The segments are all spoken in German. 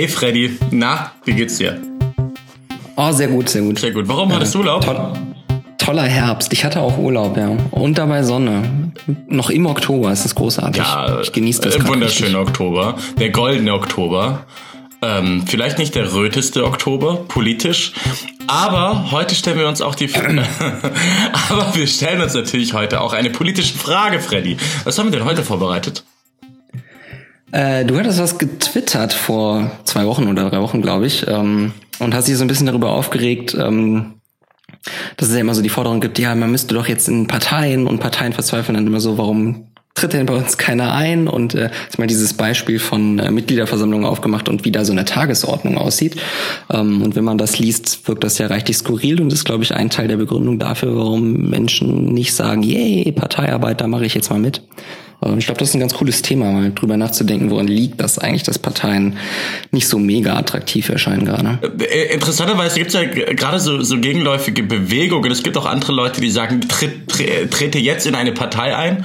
Hey Freddy, na, wie geht's dir? Oh, sehr gut, sehr gut. Sehr gut. Warum hattest du Urlaub? Toller Herbst. Ich hatte auch Urlaub, ja. Und dabei Sonne. Noch im Oktober, es ist großartig. Ja, ich genieße das. Wunderschöner Oktober. Der goldene Oktober. Vielleicht nicht der röteste Oktober, politisch. Aber heute stellen wir uns auch die Aber wir stellen uns natürlich heute auch eine politische Frage, Freddy. Was haben wir denn heute vorbereitet? Du hattest was getwittert vor 2 Wochen oder 3 Wochen, glaube ich, und hast dich so ein bisschen darüber aufgeregt, dass es ja immer so die Forderung gibt, ja, man müsste doch jetzt in Parteien, und Parteien verzweifeln dann immer so, warum tritt denn bei uns keiner ein? Und hast mal dieses Beispiel von Mitgliederversammlungen aufgemacht und wie da so eine Tagesordnung aussieht. Und wenn man das liest, wirkt das ja reichlich skurril und ist, glaube ich, ein Teil der Begründung dafür, warum Menschen nicht sagen, yay, Parteiarbeit, da mache ich jetzt mal mit. Ich glaube, das ist ein ganz cooles Thema, mal drüber nachzudenken, woran liegt das eigentlich, dass Parteien nicht so mega attraktiv erscheinen gerade. Interessanterweise gibt es ja gerade so gegenläufige Bewegungen. Es gibt auch andere Leute, die sagen, trete jetzt in eine Partei ein.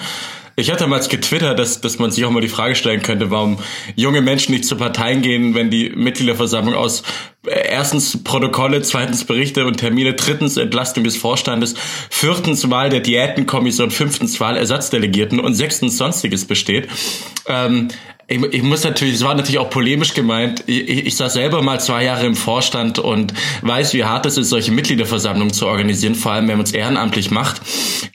Ich hatte damals getwittert, dass man sich auch mal die Frage stellen könnte, warum junge Menschen nicht zu Parteien gehen, wenn die Mitgliederversammlung aus erstens Protokolle, zweitens Berichte und Termine, drittens Entlastung des Vorstandes, viertens Wahl der Diätenkommission, fünftens Wahl Ersatzdelegierten und sechstens Sonstiges besteht. Ich muss natürlich, es war natürlich auch polemisch gemeint, ich saß selber mal 2 Jahre im Vorstand und weiß, wie hart es ist, solche Mitgliederversammlungen zu organisieren, vor allem, wenn man es ehrenamtlich macht.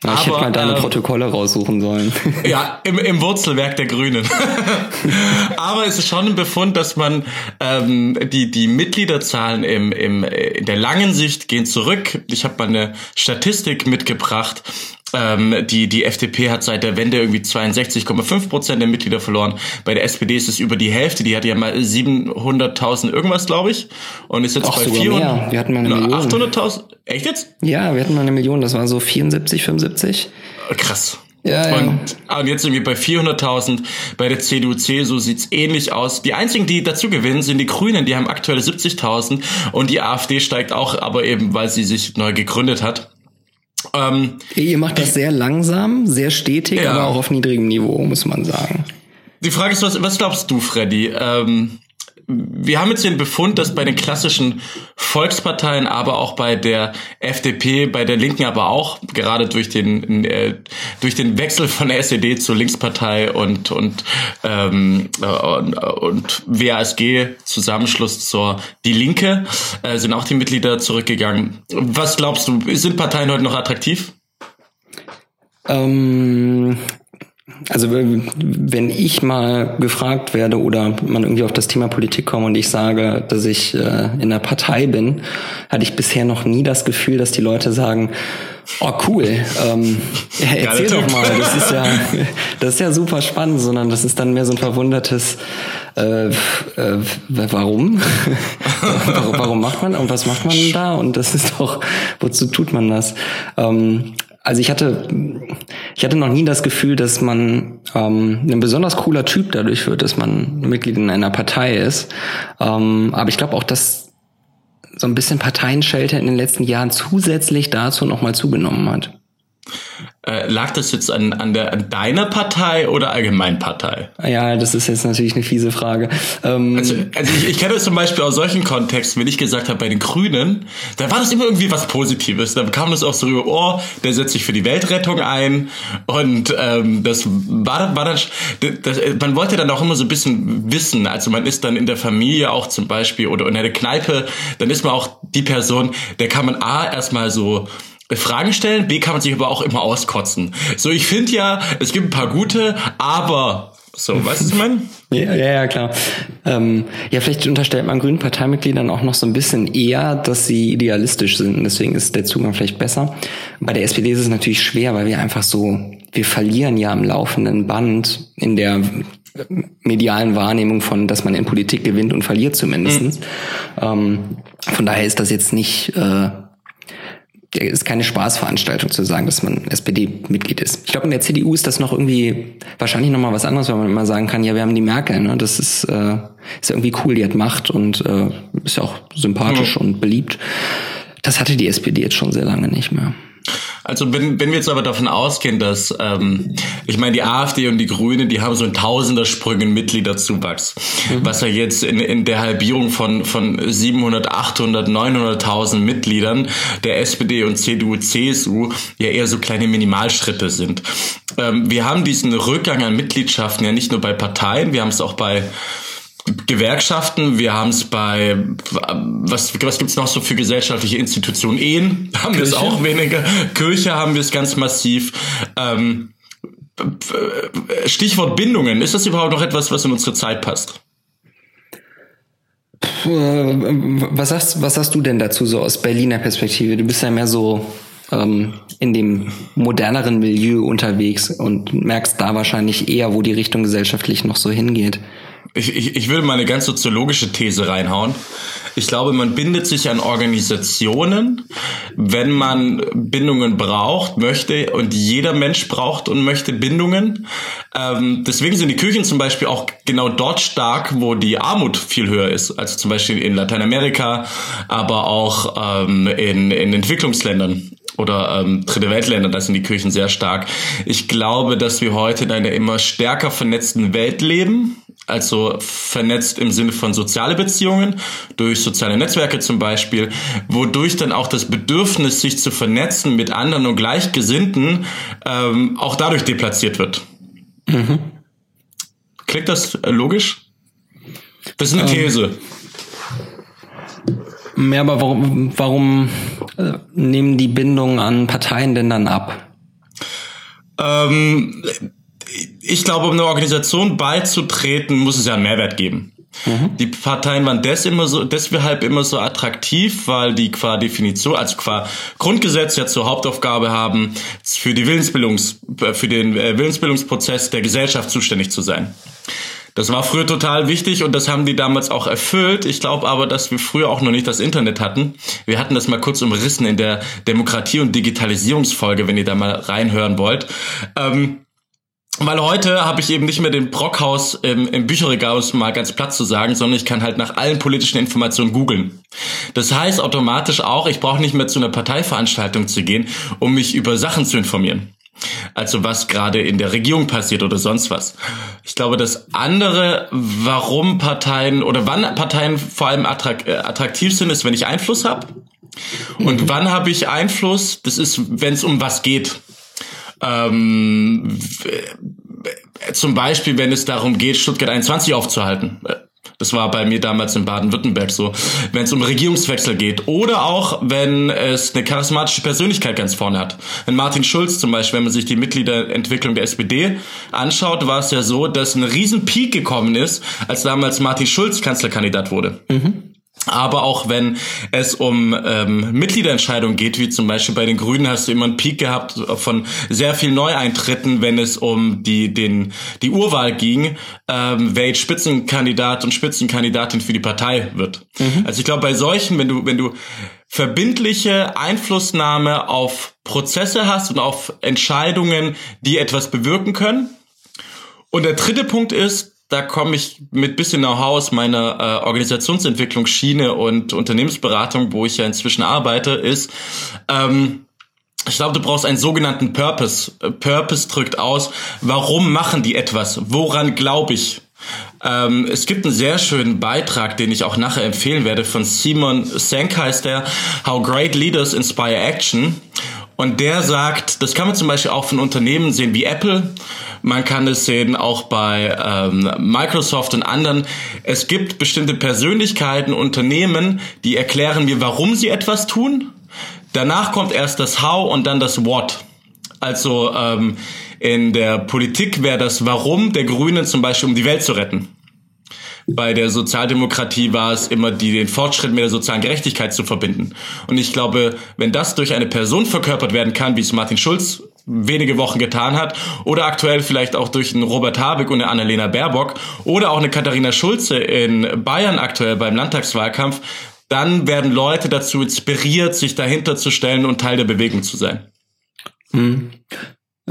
Aber ich hätte mal deine Protokolle raussuchen sollen. Ja, im Wurzelwerk der Grünen. Aber es ist schon ein Befund, dass man die Mitgliederzahlen in der langen Sicht gehen zurück. Ich habe mal eine Statistik mitgebracht. Die FDP hat seit der Wende irgendwie 62,5% der Mitglieder verloren. Bei der SPD ist es über die Hälfte. Die hatte ja mal 700.000 irgendwas, glaube ich. Und ist jetzt bei 400.000. Wir hatten mal eine Million. 800.000. Echt jetzt? Ja, wir hatten mal eine Million. Das war so 74, 75. Krass. Ja, und jetzt sind wir bei 400.000. Bei der CDU-CSU sieht's ähnlich aus. Die einzigen, die dazu gewinnen, sind die Grünen. Die haben aktuell 70.000. Und die AfD steigt auch, aber eben, weil sie sich neu gegründet hat. Ihr macht das sehr langsam, sehr stetig, ja. Aber auch auf niedrigem Niveau, muss man sagen. Die Frage ist, was glaubst du, Freddy? Wir haben jetzt den Befund, dass bei den klassischen Volksparteien, aber auch bei der FDP, bei der Linken, aber auch gerade durch den Wechsel von der SED zur Linkspartei und WASG-Zusammenschluss zur Die Linke, sind auch die Mitglieder zurückgegangen. Was glaubst du, sind Parteien heute noch attraktiv? Also wenn ich mal gefragt werde oder man irgendwie auf das Thema Politik kommt und ich sage, dass ich in einer Partei bin, hatte ich bisher noch nie das Gefühl, dass die Leute sagen, oh cool, erzähl doch mal, das ist ja super spannend, sondern das ist dann mehr so ein verwundertes, warum? Warum macht man und was macht man da? Und das ist doch, wozu tut man das? Also ich hatte noch nie das Gefühl, dass man ein besonders cooler Typ dadurch wird, dass man Mitglied in einer Partei ist. Aber ich glaube auch, dass so ein bisschen Parteienschelte in den letzten Jahren zusätzlich dazu nochmal zugenommen hat. Lag das jetzt an deiner Partei oder Allgemeinpartei? Ja, das ist jetzt natürlich eine fiese Frage. Also ich kenne das zum Beispiel aus solchen Kontexten, wenn ich gesagt habe, bei den Grünen, da war das immer irgendwie was Positives. Da kam das auch so rüber, oh, der setzt sich für die Weltrettung ein. Und das war dann, man wollte dann auch immer so ein bisschen wissen. Also man ist dann in der Familie auch zum Beispiel oder in einer Kneipe, dann ist man auch die Person, der kann man A, erstmal so Fragen stellen, B, kann man sich aber auch immer auskotzen. So, ich finde ja, es gibt ein paar gute, aber so, weißt du, was ich meine? Ja, klar. Ja, vielleicht unterstellt man grünen Parteimitgliedern auch noch so ein bisschen eher, dass sie idealistisch sind. Deswegen ist der Zugang vielleicht besser. Bei der SPD ist es natürlich schwer, weil wir verlieren ja am laufenden Band in der medialen Wahrnehmung von, dass man in Politik gewinnt und verliert zumindestens. Von daher ist das jetzt nicht ist keine Spaßveranstaltung zu sagen, dass man SPD-Mitglied ist. Ich glaube, in der CDU ist das noch irgendwie wahrscheinlich noch mal was anderes, weil man immer sagen kann, ja, wir haben die Merkel, ne? Das ist ja irgendwie cool, die hat Macht und ist ja auch sympathisch und beliebt. Das hatte die SPD jetzt schon sehr lange nicht mehr. Also wenn wir jetzt aber davon ausgehen, dass, ich meine, die AfD und die Grünen, die haben so in Tausendersprüngen Mitgliederzuwachs, was ja jetzt in der Halbierung von 700, 800, 900.000 Mitgliedern der SPD und CDU, CSU ja eher so kleine Minimalschritte sind. Wir haben diesen Rückgang an Mitgliedschaften ja nicht nur bei Parteien, wir haben es auch bei Gewerkschaften, wir haben es bei, was gibt's noch so für gesellschaftliche Institutionen? Ehen haben wir es auch weniger, Kirche haben wir es ganz massiv. Stichwort Bindungen, ist das überhaupt noch etwas, was in unsere Zeit passt? Was sagst du denn dazu so aus Berliner Perspektive? Du bist ja mehr so in dem moderneren Milieu unterwegs und merkst da wahrscheinlich eher, wo die Richtung gesellschaftlich noch so hingeht. Ich würde mal eine ganz soziologische These reinhauen. Ich glaube, man bindet sich an Organisationen, wenn man Bindungen braucht, möchte, und jeder Mensch braucht und möchte Bindungen. Deswegen sind die Kirchen zum Beispiel auch genau dort stark, wo die Armut viel höher ist. Also zum Beispiel in Lateinamerika, aber auch in Entwicklungsländern oder Dritte Weltländer, da sind die Kirchen sehr stark. Ich glaube, dass wir heute in einer immer stärker vernetzten Welt leben, also vernetzt im Sinne von soziale Beziehungen, durch soziale Netzwerke zum Beispiel, wodurch dann auch das Bedürfnis, sich zu vernetzen mit anderen und Gleichgesinnten, auch dadurch deplatziert wird. Mhm. Klingt das logisch? Das ist eine These. Ja, aber warum nehmen die Bindungen an Parteien denn dann ab? Ich glaube, um einer Organisation beizutreten, muss es ja einen Mehrwert geben. Mhm. Die Parteien waren deshalb immer so attraktiv, weil die qua Definition, also qua Grundgesetz ja zur Hauptaufgabe haben, für den Willensbildungsprozess der Gesellschaft zuständig zu sein. Das war früher total wichtig und das haben die damals auch erfüllt. Ich glaube aber, dass wir früher auch noch nicht das Internet hatten. Wir hatten das mal kurz umrissen in der Demokratie- und Digitalisierungsfolge, wenn ihr da mal reinhören wollt. Weil heute habe ich eben nicht mehr den Brockhaus im Bücherregal, um es mal ganz platt zu sagen, sondern ich kann halt nach allen politischen Informationen googeln. Das heißt automatisch auch, ich brauche nicht mehr zu einer Parteiveranstaltung zu gehen, um mich über Sachen zu informieren. Also was gerade in der Regierung passiert oder sonst was. Ich glaube, das andere, warum Parteien oder wann Parteien vor allem attraktiv sind, ist, wenn ich Einfluss habe. Und wann habe ich Einfluss? Das ist, wenn es um was geht. Zum Beispiel, wenn es darum geht, Stuttgart 21 aufzuhalten. Das war bei mir damals in Baden-Württemberg so. Wenn es um Regierungswechsel geht oder auch, wenn es eine charismatische Persönlichkeit ganz vorne hat. Wenn Martin Schulz zum Beispiel, wenn man sich die Mitgliederentwicklung der SPD anschaut, war es ja so, dass ein Riesenpeak gekommen ist, als damals Martin Schulz Kanzlerkandidat wurde. Mhm. Aber auch wenn es um Mitgliederentscheidungen geht, wie zum Beispiel bei den Grünen, hast du immer einen Peak gehabt von sehr viel Neueintritten, wenn es um die Urwahl ging, wer jetzt Spitzenkandidat und Spitzenkandidatin für die Partei wird. Mhm. Also ich glaube, bei solchen, wenn du verbindliche Einflussnahme auf Prozesse hast und auf Entscheidungen, die etwas bewirken können. Und der dritte Punkt ist, da komme ich mit bisschen Know-how aus meiner Organisationsentwicklung, Schiene und Unternehmensberatung, wo ich ja inzwischen arbeite, ist, ich glaube, du brauchst einen sogenannten Purpose. Purpose drückt aus, warum machen die etwas? Woran glaube ich? Es gibt einen sehr schönen Beitrag, den ich auch nachher empfehlen werde, von Simon Sinek heißt der, How Great Leaders Inspire Action. Und der sagt, das kann man zum Beispiel auch von Unternehmen sehen wie Apple, man kann es sehen auch bei Microsoft und anderen. Es gibt bestimmte Persönlichkeiten, Unternehmen, die erklären mir, warum sie etwas tun. Danach kommt erst das How und dann das What. Also in der Politik wäre das Warum der Grünen zum Beispiel, um die Welt zu retten. Bei der Sozialdemokratie war es immer, den Fortschritt mit der sozialen Gerechtigkeit zu verbinden. Und ich glaube, wenn das durch eine Person verkörpert werden kann, wie es Martin Schulz wenige Wochen getan hat, oder aktuell vielleicht auch durch einen Robert Habeck und eine Annalena Baerbock oder auch eine Katharina Schulze in Bayern aktuell beim Landtagswahlkampf, dann werden Leute dazu inspiriert, sich dahinter zu stellen und Teil der Bewegung zu sein. Hm.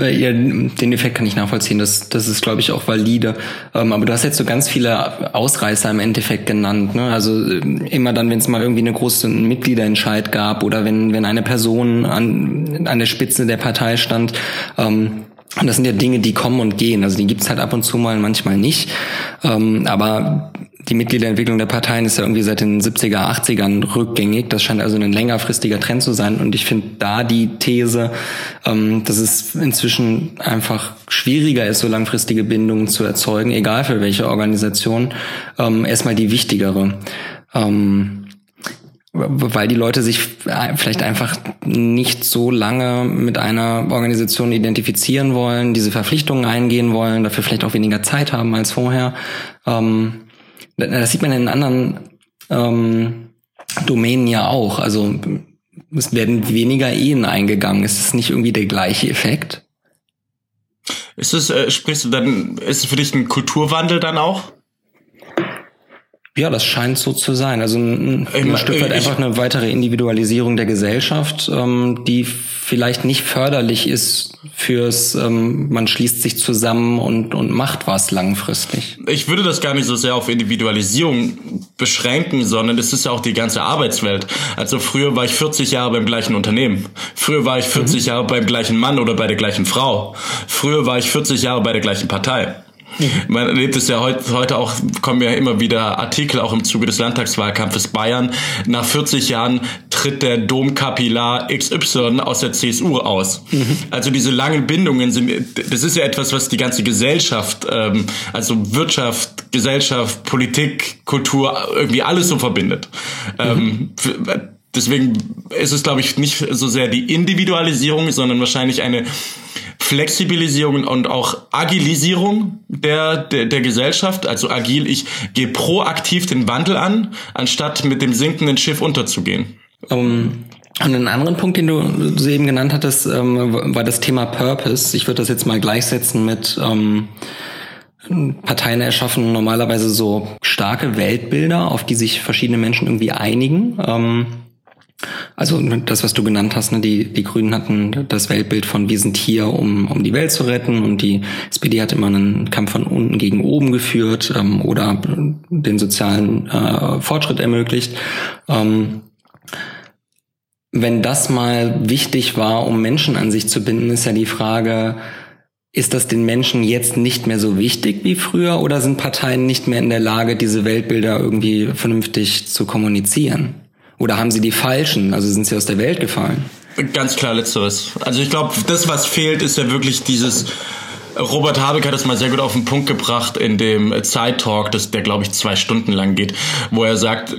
Ja, den Effekt kann ich nachvollziehen, das ist, glaube ich, auch valide. Aber du hast jetzt so ganz viele Ausreißer im Endeffekt genannt, ne? Also immer dann, wenn es mal irgendwie eine große Mitgliederentscheid gab oder wenn eine Person an der Spitze der Partei stand. Und das sind ja Dinge, die kommen und gehen. Also die gibt's halt ab und zu mal, manchmal nicht. Aber die Mitgliederentwicklung der Parteien ist ja irgendwie seit den 70er, 80ern rückgängig. Das scheint also ein längerfristiger Trend zu sein. Und ich finde da die These, dass es inzwischen einfach schwieriger ist, so langfristige Bindungen zu erzeugen, egal für welche Organisation, erstmal die wichtigere. Weil die Leute sich vielleicht einfach nicht so lange mit einer Organisation identifizieren wollen, diese Verpflichtungen eingehen wollen, dafür vielleicht auch weniger Zeit haben als vorher. Das sieht man in anderen Domänen ja auch. Also es werden weniger Ehen eingegangen. Ist es nicht irgendwie der gleiche Effekt? Ist es für dich ein Kulturwandel dann auch? Ja, das scheint so zu sein. Also ein Stück weit einfach eine weitere Individualisierung der Gesellschaft, die vielleicht nicht förderlich ist fürs, man schließt sich zusammen und macht was langfristig. Ich würde das gar nicht so sehr auf Individualisierung beschränken, sondern es ist ja auch die ganze Arbeitswelt. Also früher war ich 40 Jahre beim gleichen Unternehmen. Früher war ich 40 Jahre beim gleichen Mann oder bei der gleichen Frau. Früher war ich 40 Jahre bei der gleichen Partei. Man erlebt es ja heute auch, kommen ja immer wieder Artikel, auch im Zuge des Landtagswahlkampfes Bayern. Nach 40 Jahren tritt der Domkapillar XY aus der CSU aus. Also diese langen Bindungen das ist ja etwas, was die ganze Gesellschaft, also Wirtschaft, Gesellschaft, Politik, Kultur, irgendwie alles so verbindet. Deswegen ist es, glaube ich, nicht so sehr die Individualisierung, sondern wahrscheinlich eine Flexibilisierung und auch Agilisierung der Gesellschaft. Also agil, ich gehe proaktiv den Wandel an, anstatt mit dem sinkenden Schiff unterzugehen. Und einen anderen Punkt, den du eben genannt hattest, war das Thema Purpose. Ich würde das jetzt mal gleichsetzen mit Parteien erschaffen normalerweise so starke Weltbilder, auf die sich verschiedene Menschen irgendwie einigen. Also das, was du genannt hast, ne, die Grünen hatten das Weltbild von wir sind hier, um die Welt zu retten, und die SPD hat immer einen Kampf von unten gegen oben geführt oder den sozialen Fortschritt ermöglicht. Wenn das mal wichtig war, um Menschen an sich zu binden, ist ja die Frage, ist das den Menschen jetzt nicht mehr so wichtig wie früher, oder sind Parteien nicht mehr in der Lage, diese Weltbilder irgendwie vernünftig zu kommunizieren? Oder haben sie die falschen? Also sind sie aus der Welt gefallen? Ganz klar Letzteres. Also ich glaube, das, was fehlt, ist ja wirklich dieses... Robert Habeck hat das mal sehr gut auf den Punkt gebracht in dem Zeit-Talk, der, glaube ich, 2 Stunden lang geht, wo er sagt,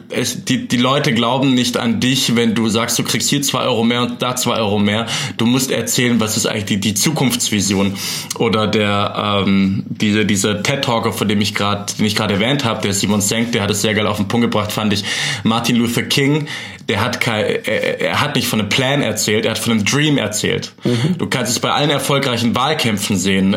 die Leute glauben nicht an dich, wenn du sagst, du kriegst hier 2 Euro mehr und da 2 Euro mehr. Du musst erzählen, was ist eigentlich die Zukunftsvision. Oder dieser TED-Talker, den ich gerade erwähnt habe, der Simon Sinek, der hat es sehr geil auf den Punkt gebracht, fand ich. Martin Luther King, er hat nicht von einem Plan erzählt, er hat von einem Dream erzählt. Du kannst es bei allen erfolgreichen Wahlkämpfen sehen.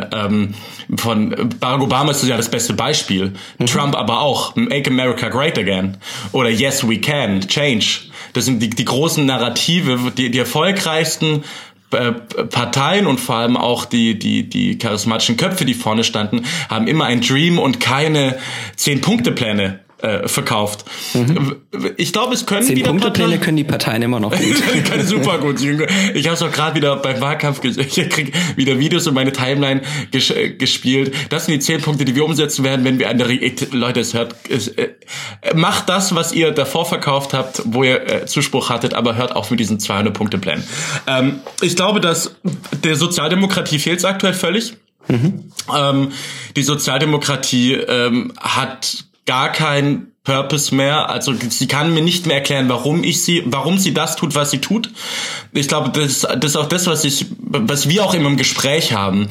Von Barack Obama ist ja das beste Beispiel. Trump aber auch. Make America Great Again. Oder Yes, we can. Change. Das sind die großen Narrative, die erfolgreichsten Parteien und vor allem auch die charismatischen Köpfe, die vorne standen, haben immer ein Dream und keine 10-Punkte-Pläne verkauft. Ich glaube, es können 10-Punkte-Pläne können die Parteien immer noch gut. Können super gut. Ich habe es auch gerade wieder beim Wahlkampf gesehen. Ich kriege wieder Videos in meine Timeline gespielt. Das sind die 10 Punkte, die wir umsetzen werden, wenn wir an der Leute, es hört. Macht das, was ihr davor verkauft habt, wo ihr Zuspruch hattet, aber hört auf mit diesen 200-Punkte-Plänen. Ich glaube, dass der Sozialdemokratie fehlt es aktuell völlig. Die Sozialdemokratie hat gar kein Purpose mehr. Also sie kann mir nicht mehr erklären, warum sie das tut, was sie tut. Ich glaube, das ist auch das, was wir auch immer im Gespräch haben.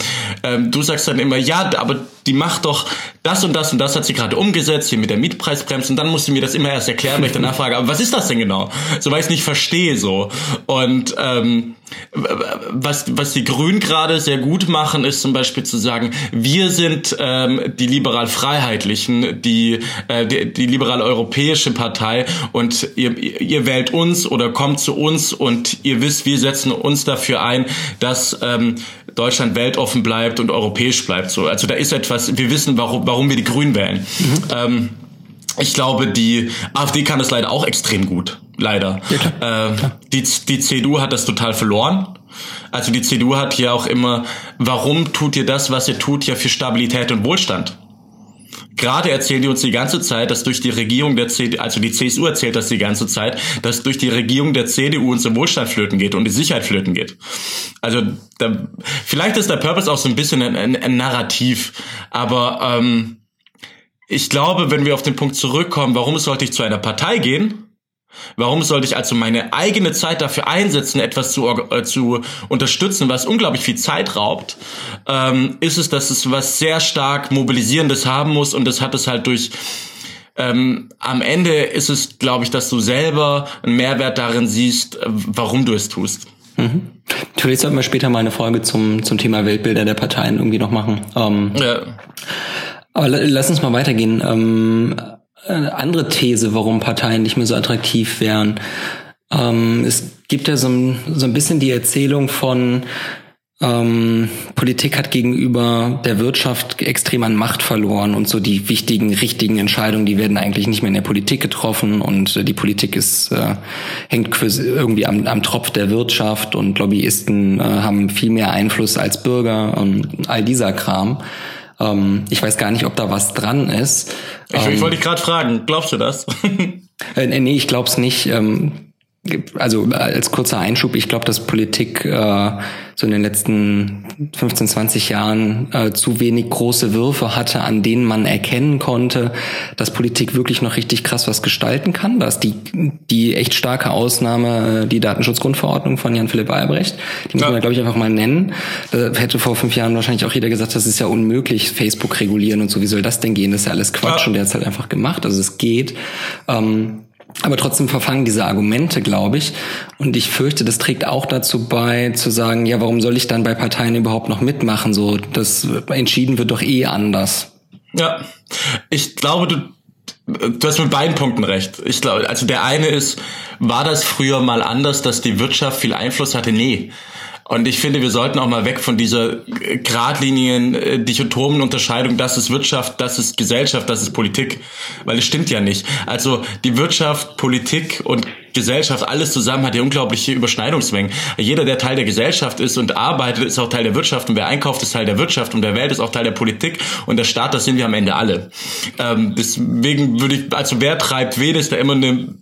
Du sagst dann immer, ja, aber die macht doch das und das und das hat sie gerade umgesetzt, hier mit der Mietpreisbremse, und dann musst du mir das immer erst erklären, weil ich danach frage, aber was ist das denn genau? So, weil ich es nicht verstehe so. Und Was die Grünen gerade sehr gut machen, ist zum Beispiel zu sagen, wir sind die liberal-freiheitlichen, die liberal-europäische Partei, und ihr wählt uns oder kommt zu uns, und ihr wisst, wir setzen uns dafür ein, dass Deutschland weltoffen bleibt und europäisch bleibt. So, also da ist etwas, wir wissen, warum wir die Grünen wählen. Mhm. Ich glaube, die AfD kann das leider auch extrem gut. Leider. Ja, klar. Die CDU hat das total verloren. Also die CDU hat ja auch immer, warum tut ihr das, was ihr tut, ja für Stabilität und Wohlstand? Gerade erzählen die uns die ganze Zeit, dass durch die Regierung der CDU, also die CSU erzählt das die ganze Zeit, dass durch die Regierung der CDU unser Wohlstand flöten geht und die Sicherheit flöten geht. Also da, vielleicht ist der Purpose auch so ein bisschen ein Narrativ, aber ich glaube, wenn wir auf den Punkt zurückkommen, warum sollte ich zu einer Partei gehen? Warum sollte ich also meine eigene Zeit dafür einsetzen, etwas zu unterstützen, was unglaublich viel Zeit raubt, ist es, dass es was sehr stark Mobilisierendes haben muss, und das hat es halt durch, am Ende ist es, glaube ich, dass du selber einen Mehrwert darin siehst, warum du es tust. Mhm. Natürlich sollten wir später mal eine Folge zum Thema Weltbilder der Parteien irgendwie noch machen. Ja. Aber lass uns mal weitergehen. Eine andere These, warum Parteien nicht mehr so attraktiv wären. Es gibt ja so ein bisschen die Erzählung von Politik hat gegenüber der Wirtschaft extrem an Macht verloren, und so die wichtigen, richtigen Entscheidungen, die werden eigentlich nicht mehr in der Politik getroffen, und die Politik hängt irgendwie am Tropf der Wirtschaft, und Lobbyisten haben viel mehr Einfluss als Bürger und all dieser Kram. Ich weiß gar nicht, ob da was dran ist. Ich wollte dich gerade fragen, glaubst du das? Nee, ich glaub's nicht. Also als kurzer Einschub, ich glaube, dass Politik so in den letzten 15, 20 Jahren zu wenig große Würfe hatte, an denen man erkennen konnte, dass Politik wirklich noch richtig krass was gestalten kann. Da ist die echt starke Ausnahme die Datenschutzgrundverordnung von Jan Philipp Albrecht. Die muss man, glaube ich, einfach mal nennen. Da hätte vor 5 Jahren wahrscheinlich auch jeder gesagt, das ist ja unmöglich, Facebook regulieren und so. Wie soll das denn gehen? Das ist ja alles Quatsch, und der hat es halt einfach gemacht. Also es geht. Aber trotzdem verfangen diese Argumente, glaube ich. Und ich fürchte, das trägt auch dazu bei, zu sagen, ja, warum soll ich dann bei Parteien überhaupt noch mitmachen? So, das entschieden wird doch eh anders. Ja, ich glaube, du hast mit beiden Punkten recht. Ich glaube, also der eine ist, war das früher mal anders, dass die Wirtschaft viel Einfluss hatte? Nee. Und ich finde, wir sollten auch mal weg von dieser geradlinigen, dichotomen Unterscheidung, das ist Wirtschaft, das ist Gesellschaft, das ist Politik, weil es stimmt ja nicht. Also die Wirtschaft, Politik und Gesellschaft, alles zusammen hat ja unglaubliche Überschneidungsmengen. Jeder, der Teil der Gesellschaft ist und arbeitet, ist auch Teil der Wirtschaft, und wer einkauft, ist Teil der Wirtschaft, und der Welt ist auch Teil der Politik, und der Staat, das sind wir am Ende alle. Deswegen würde ich, also wer treibt wen, ist da immer eine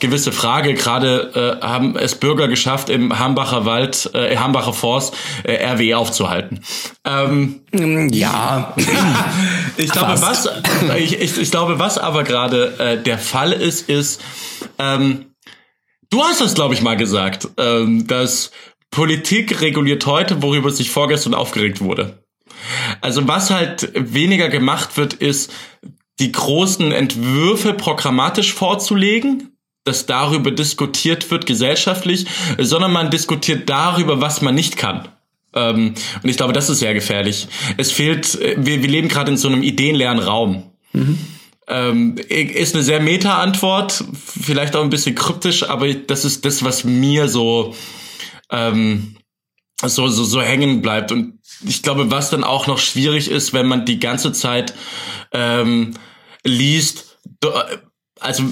gewisse Frage. Gerade haben es Bürger geschafft, im Hambacher Wald, Hambacher Forst, RWE aufzuhalten. Ja. Ich glaube, was aber gerade der Fall ist, du hast das, glaube ich, mal gesagt, dass Politik reguliert heute, worüber sich vorgestern aufgeregt wurde. Also was halt weniger gemacht wird, ist, die großen Entwürfe programmatisch vorzulegen, dass darüber diskutiert wird gesellschaftlich, sondern man diskutiert darüber, was man nicht kann. Und ich glaube, das ist sehr gefährlich. Es fehlt, wir leben gerade in so einem ideenleeren Raum. Mhm. Ist eine sehr Meta-Antwort, vielleicht auch ein bisschen kryptisch, aber das ist das, was mir so hängen bleibt. Und ich glaube, was dann auch noch schwierig ist, wenn man die ganze Zeit liest, also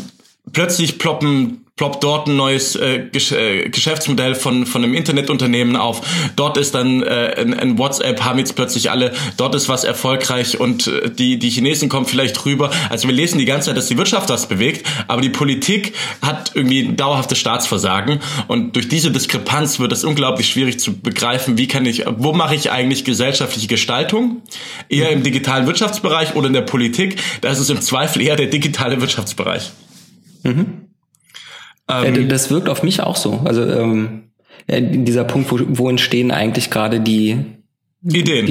plötzlich ploppt dort ein neues Geschäftsmodell von einem Internetunternehmen auf. Dort ist dann in WhatsApp, haben jetzt plötzlich alle, dort ist was erfolgreich, und die Chinesen kommen vielleicht rüber. Also wir lesen die ganze Zeit, dass die Wirtschaft was bewegt, aber die Politik hat irgendwie ein dauerhaftes Staatsversagen, und durch diese Diskrepanz wird es unglaublich schwierig zu begreifen, wo mache ich eigentlich gesellschaftliche Gestaltung? Eher im digitalen Wirtschaftsbereich oder in der Politik? Da ist es im Zweifel eher der digitale Wirtschaftsbereich. Mhm. Das wirkt auf mich auch so. Also dieser Punkt, wo entstehen eigentlich gerade die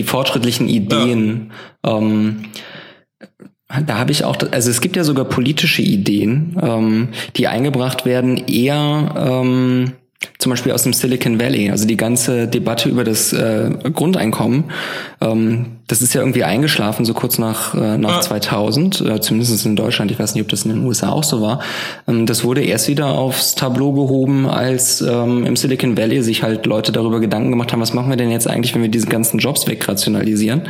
fortschrittlichen Ideen. Ja. Da habe ich auch, also es gibt ja sogar politische Ideen, die eingebracht werden, eher Zum Beispiel aus dem Silicon Valley, also die ganze Debatte über das Grundeinkommen, das ist ja irgendwie eingeschlafen, so kurz nach 2000, zumindest in Deutschland, ich weiß nicht, ob das in den USA auch so war. Das wurde erst wieder aufs Tableau gehoben, als im Silicon Valley sich halt Leute darüber Gedanken gemacht haben, was machen wir denn jetzt eigentlich, wenn wir diese ganzen Jobs wegrationalisieren,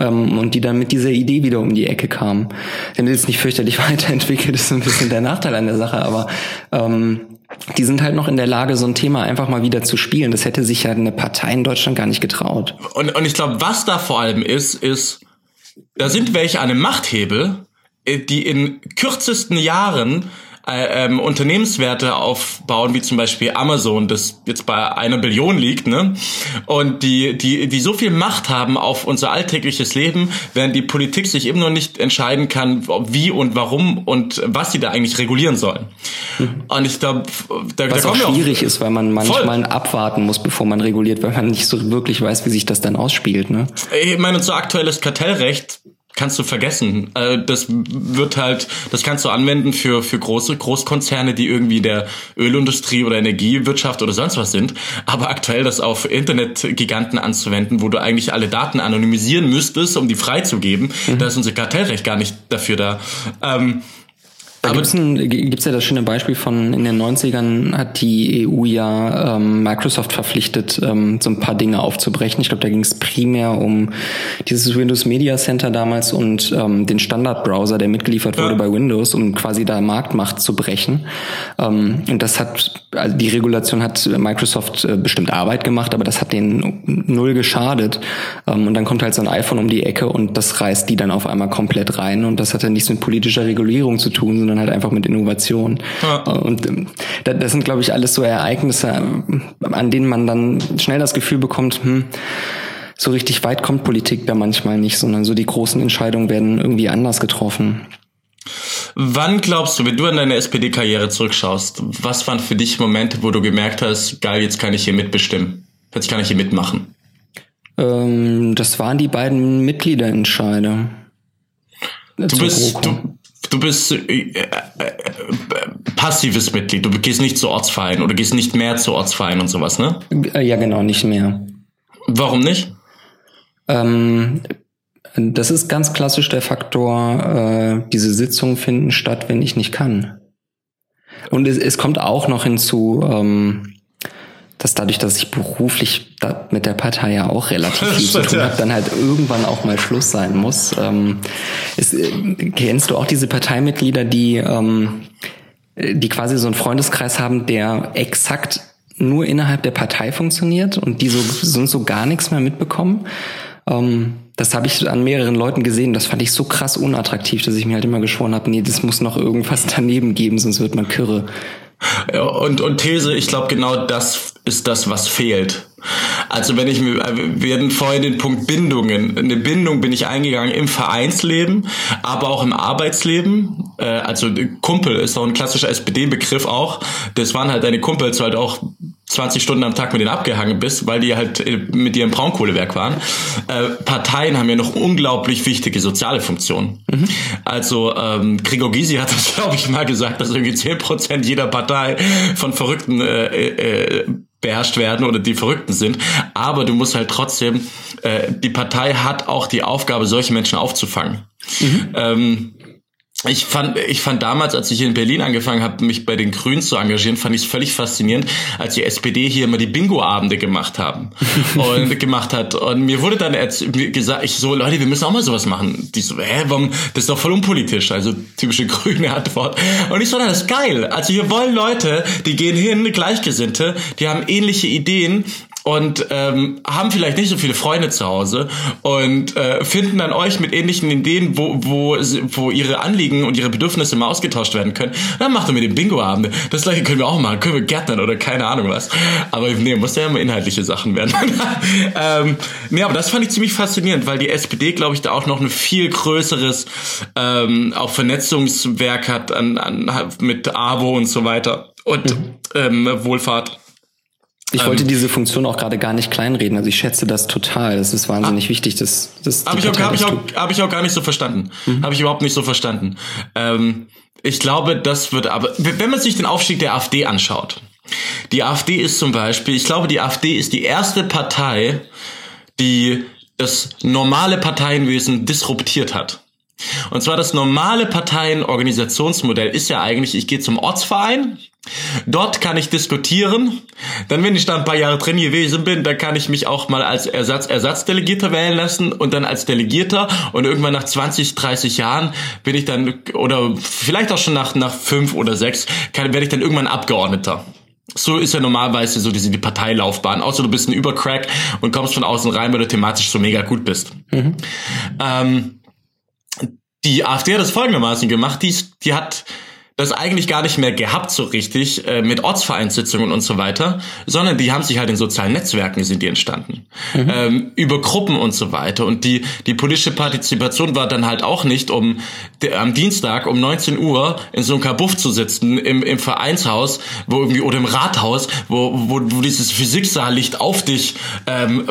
und die dann mit dieser Idee wieder um die Ecke kamen. Damit jetzt nicht fürchterlich weiterentwickelt ist, so ein bisschen der Nachteil an der Sache, aber die sind halt noch in der Lage, so ein Thema einfach mal wieder zu spielen. Das hätte sich ja eine Partei in Deutschland gar nicht getraut. Und ich glaube, was da vor allem ist, da sind welche an einem Machthebel, die in kürzesten Jahren Unternehmenswerte aufbauen, wie zum Beispiel Amazon, das jetzt bei 1 Billion liegt, ne? Und die so viel Macht haben auf unser alltägliches Leben, während die Politik sich eben noch nicht entscheiden kann, wie und warum und was sie da eigentlich regulieren sollen. Und ich glaube, was auch schwierig ist, weil man manchmal abwarten muss, bevor man reguliert, weil man nicht so wirklich weiß, wie sich das dann ausspielt, ne? Ich meine, so aktuelles Kartellrecht kannst du vergessen. Das wird halt, das kannst du anwenden für Großkonzerne, die irgendwie in der Ölindustrie oder Energiewirtschaft oder sonst was sind. Aber aktuell das auf Internetgiganten anzuwenden, wo du eigentlich alle Daten anonymisieren müsstest, um die freizugeben, da ist unser Kartellrecht gar nicht dafür da. Da gibt's ja das schöne Beispiel von, in den 90ern hat die EU ja Microsoft verpflichtet, so ein paar Dinge aufzubrechen. Ich glaube, da ging es primär um dieses Windows Media Center damals und den Standardbrowser, der mitgeliefert wurde bei Windows, um quasi da Marktmacht zu brechen. Und das hat, also die Regulation hat Microsoft bestimmt Arbeit gemacht, aber das hat denen null geschadet. Und dann kommt halt so ein iPhone um die Ecke und das reißt die dann auf einmal komplett rein. Und das hat ja nichts mit politischer Regulierung zu tun, sondern halt einfach mit Innovation. Und das sind, glaube ich, alles so Ereignisse, an denen man dann schnell das Gefühl bekommt, so richtig weit kommt Politik da manchmal nicht, sondern so die großen Entscheidungen werden irgendwie anders getroffen. Wann glaubst du, wenn du an deine SPD-Karriere zurückschaust, was waren für dich Momente, wo du gemerkt hast, geil, jetzt kann ich hier mitbestimmen, jetzt kann ich hier mitmachen? Das waren die beiden Mitgliederentscheide. Du bist passives Mitglied, du gehst nicht zu Ortsvereinen oder gehst nicht mehr zu Ortsvereinen und sowas, ne? Ja, genau, nicht mehr. Warum nicht? Das ist ganz klassisch der Faktor, diese Sitzungen finden statt, wenn ich nicht kann. Und es kommt auch noch hinzu, dass dadurch, dass ich beruflich mit der Partei ja auch relativ viel zu tun habe, dann halt irgendwann auch mal Schluss sein muss. Kennst du auch diese Parteimitglieder, die quasi so einen Freundeskreis haben, der exakt nur innerhalb der Partei funktioniert und die so gar nichts mehr mitbekommen? Das habe ich an mehreren Leuten gesehen, das fand ich so krass unattraktiv, dass ich mir halt immer geschworen habe, nee, das muss noch irgendwas daneben geben, sonst wird man kirre. Ja, und These, ich glaube, genau das ist das, was fehlt. Also wir hatten vorhin den Punkt Bindungen. Eine Bindung bin ich eingegangen im Vereinsleben, aber auch im Arbeitsleben. Also Kumpel ist auch ein klassischer SPD-Begriff auch. Das waren halt deine Kumpels, weil du halt auch 20 Stunden am Tag mit denen abgehangen bist, weil die halt mit dir im Braunkohlewerk waren. Parteien haben ja noch unglaublich wichtige soziale Funktionen. Also Gregor Gysi hat das, glaube ich, mal gesagt, dass irgendwie 10% jeder Partei von Verrückten beherrscht werden oder die Verrückten sind. Aber du musst halt trotzdem, die Partei hat auch die Aufgabe, solche Menschen aufzufangen. Ich fand damals, als ich hier in Berlin angefangen habe, mich bei den Grünen zu engagieren, fand ich es völlig faszinierend, als die SPD hier immer die Bingo-Abende gemacht hat. Und mir wurde dann gesagt, Leute, wir müssen auch mal sowas machen. Die so, warum? Das ist doch voll unpolitisch. Also typische grüne Antwort. Und ich so, das ist geil. Also hier wollen Leute, die gehen hin, Gleichgesinnte, die haben ähnliche Ideen und haben vielleicht nicht so viele Freunde zu Hause und finden dann euch mit ähnlichen Ideen, wo ihre Anliegen und ihre Bedürfnisse mal ausgetauscht werden können. Dann macht ihr mit dem Bingo-Abende. Das gleiche können wir auch machen. Können wir Gärtnern oder keine Ahnung was. Aber nee, muss ja immer inhaltliche Sachen werden. Nee, aber das fand ich ziemlich faszinierend, weil die SPD, glaube ich, da auch noch ein viel größeres auch Vernetzungswerk hat mit AWO und so weiter und Wohlfahrt. Ich wollte diese Funktion auch gerade gar nicht kleinreden. Also ich schätze das total. Das ist wahnsinnig wichtig. Das habe ich auch gar nicht so verstanden. Habe ich überhaupt nicht so verstanden. Ich glaube, das wird aber, wenn man sich den Aufstieg der AfD anschaut, Die AfD ist zum Beispiel, ich glaube, die AfD ist die erste Partei, die das normale Parteienwesen disruptiert hat. Und zwar das normale Parteienorganisationsmodell ist ja eigentlich, ich gehe zum Ortsverein, dort kann ich diskutieren, dann wenn ich da ein paar Jahre drin gewesen bin, dann kann ich mich auch mal als Ersatzdelegierter wählen lassen und dann als Delegierter und irgendwann nach 20, 30 Jahren bin ich dann, oder vielleicht auch schon nach 5 oder 6, werde ich dann irgendwann Abgeordneter. So ist ja normalerweise so die Parteilaufbahn. Außer du bist ein Übercrack und kommst von außen rein, weil du thematisch so mega gut bist. Mhm. Die AfD hat das folgendermaßen gemacht. Die hat das eigentlich gar nicht mehr gehabt so richtig mit Ortsvereinssitzungen und so weiter, sondern die haben sich halt in sozialen Netzwerken sind die entstanden, mhm. Über Gruppen und so weiter. Und die politische Partizipation war dann halt auch nicht, am Dienstag um 19 Uhr in so einem Kabuff zu sitzen, im Vereinshaus wo irgendwie oder im Rathaus, wo dieses Physiksaallicht auf dich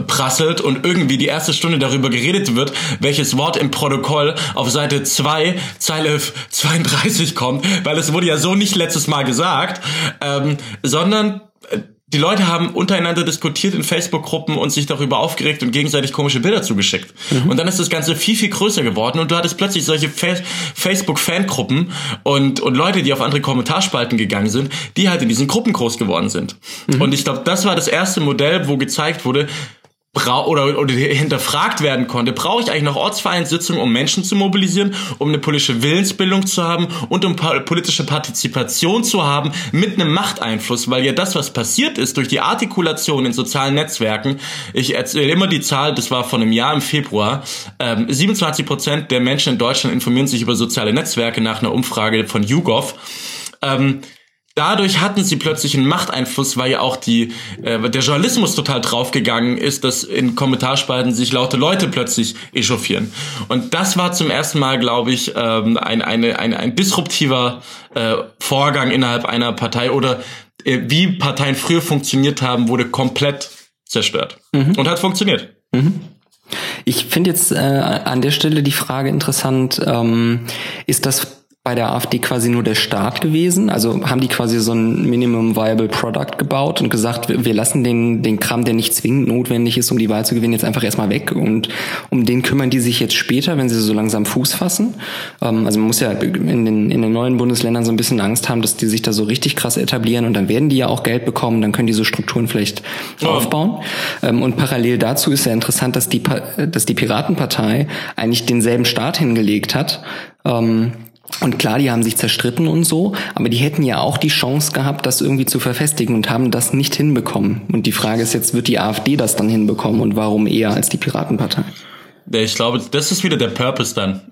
prasselt und irgendwie die erste Stunde darüber geredet wird, welches Wort im Protokoll auf Seite 2, Zeile 32 kommt, weil es wurde ja so nicht letztes Mal gesagt, sondern die Leute haben untereinander diskutiert in Facebook-Gruppen und sich darüber aufgeregt und gegenseitig komische Bilder zugeschickt. Mhm. Und dann ist das Ganze viel, viel größer geworden und du hattest plötzlich solche Facebook-Fangruppen und Leute, die auf andere Kommentarspalten gegangen sind, die halt in diesen Gruppen groß geworden sind. Mhm. Und ich glaube, das war das erste Modell, wo gezeigt wurde, oder hinterfragt werden konnte, brauche ich eigentlich noch Ortsvereinssitzungen, um Menschen zu mobilisieren, um eine politische Willensbildung zu haben und um politische Partizipation zu haben mit einem Machteinfluss, weil ja das, was passiert ist durch die Artikulation in sozialen Netzwerken, ich erzähle immer die Zahl, das war vor einem Jahr im Februar, 27% der Menschen in Deutschland informieren sich über soziale Netzwerke nach einer Umfrage von YouGov, dadurch hatten sie plötzlich einen Machteinfluss, weil ja auch der Journalismus total draufgegangen ist, dass in Kommentarspalten sich laute Leute plötzlich echauffieren. Und das war zum ersten Mal, glaube ich, ein disruptiver Vorgang innerhalb einer Partei oder wie Parteien früher funktioniert haben, wurde komplett zerstört. Mhm. Und hat funktioniert. Mhm. Ich finde jetzt an der Stelle die Frage interessant, ist das bei der AfD quasi nur der Staat gewesen? Also haben die quasi so ein Minimum Viable Product gebaut und gesagt, wir lassen den Kram, der nicht zwingend notwendig ist, um die Wahl zu gewinnen, jetzt einfach erstmal weg und um den kümmern die sich jetzt später, wenn sie so langsam Fuß fassen. Also man muss ja in den neuen Bundesländern so ein bisschen Angst haben, dass die sich da so richtig krass etablieren und dann werden die ja auch Geld bekommen, dann können die so Strukturen vielleicht aufbauen. Und parallel dazu ist ja interessant, dass die Piratenpartei eigentlich denselben Staat hingelegt hat, und klar, die haben sich zerstritten und so, aber die hätten ja auch die Chance gehabt, das irgendwie zu verfestigen und haben das nicht hinbekommen. Und die Frage ist jetzt, wird die AfD das dann hinbekommen und warum eher als die Piratenpartei? Ich glaube, das ist wieder der Purpose dann.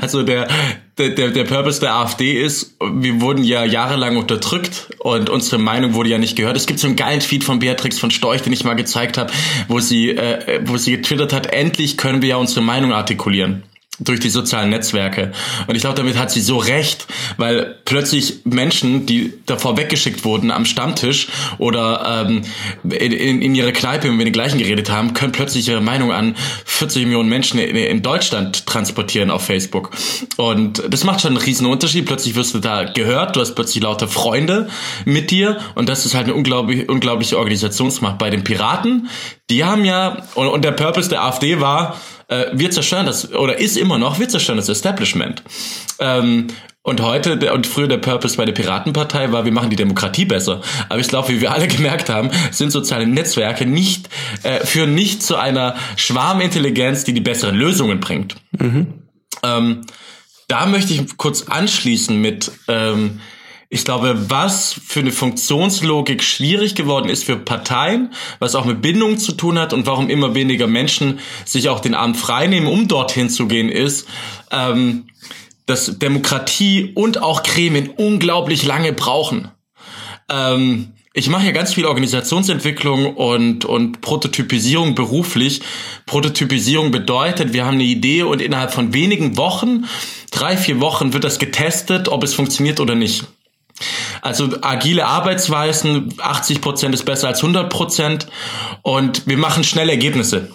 Also der Purpose der AfD ist, wir wurden ja jahrelang unterdrückt und unsere Meinung wurde ja nicht gehört. Es gibt so einen geilen Tweet von Beatrix von Storch, den ich mal gezeigt habe, wo sie getwittert hat, endlich können wir ja unsere Meinung artikulieren. Durch die sozialen Netzwerke. Und ich glaube, damit hat sie so recht, weil plötzlich Menschen, die davor weggeschickt wurden am Stammtisch oder in ihre Kneipe, wenn wir den gleichen geredet haben, können plötzlich ihre Meinung an 40 Millionen Menschen in Deutschland transportieren auf Facebook. Und das macht schon einen riesen Unterschied. Plötzlich wirst du da gehört, du hast plötzlich lauter Freunde mit dir und das ist halt eine unglaubliche Organisationsmacht. Bei den Piraten, die haben ja, und der Purpose der AfD war, wir zerstören das, oder ist immer noch, wir zerstören das Establishment. Und heute und früher der Purpose bei der Piratenpartei war, wir machen die Demokratie besser. Aber ich glaube, wie wir alle gemerkt haben, sind soziale Netzwerke führen nicht zu einer Schwarmintelligenz, die besseren Lösungen bringt. Mhm. Da möchte ich kurz anschließen mit, ich glaube, was für eine Funktionslogik schwierig geworden ist für Parteien, was auch mit Bindung zu tun hat und warum immer weniger Menschen sich auch den Abend freinehmen, um dorthin zu gehen, ist, dass Demokratie und auch Gremien unglaublich lange brauchen. Ich mache ja ganz viel Organisationsentwicklung und Prototypisierung beruflich. Prototypisierung bedeutet, wir haben eine Idee und innerhalb von wenigen Wochen, 3-4 Wochen wird das getestet, ob es funktioniert oder nicht. Also agile Arbeitsweisen, 80% ist besser als 100% und wir machen schnell Ergebnisse.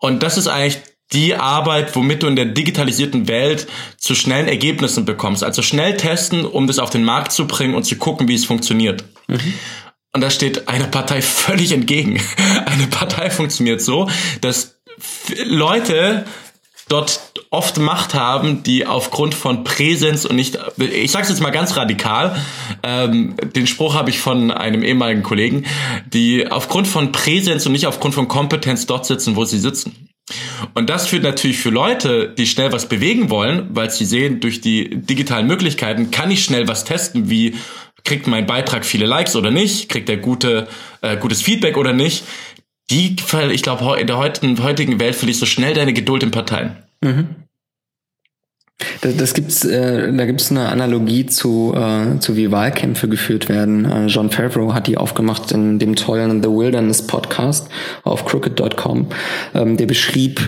Und das ist eigentlich die Arbeit, womit du in der digitalisierten Welt zu schnellen Ergebnissen bekommst. Also schnell testen, um das auf den Markt zu bringen und zu gucken, wie es funktioniert. Mhm. Und da steht eine Partei völlig entgegen. Eine Partei funktioniert so, dass Leute dort oft Macht haben, die aufgrund von Präsenz und nicht, ich sag's jetzt mal ganz radikal, den Spruch habe ich von einem ehemaligen Kollegen, die aufgrund von Präsenz und nicht aufgrund von Kompetenz dort sitzen, wo sie sitzen. Und das führt natürlich für Leute, die schnell was bewegen wollen, weil sie sehen, durch die digitalen Möglichkeiten kann ich schnell was testen, wie kriegt mein Beitrag viele Likes oder nicht, kriegt er gutes Feedback oder nicht. Ich glaube, in der heutigen Welt verliert so schnell deine Geduld in Parteien. Mhm. Da gibt's eine Analogie zu wie Wahlkämpfe geführt werden. John Favreau hat die aufgemacht in dem tollen The Wilderness Podcast auf crooked.com. Der beschrieb,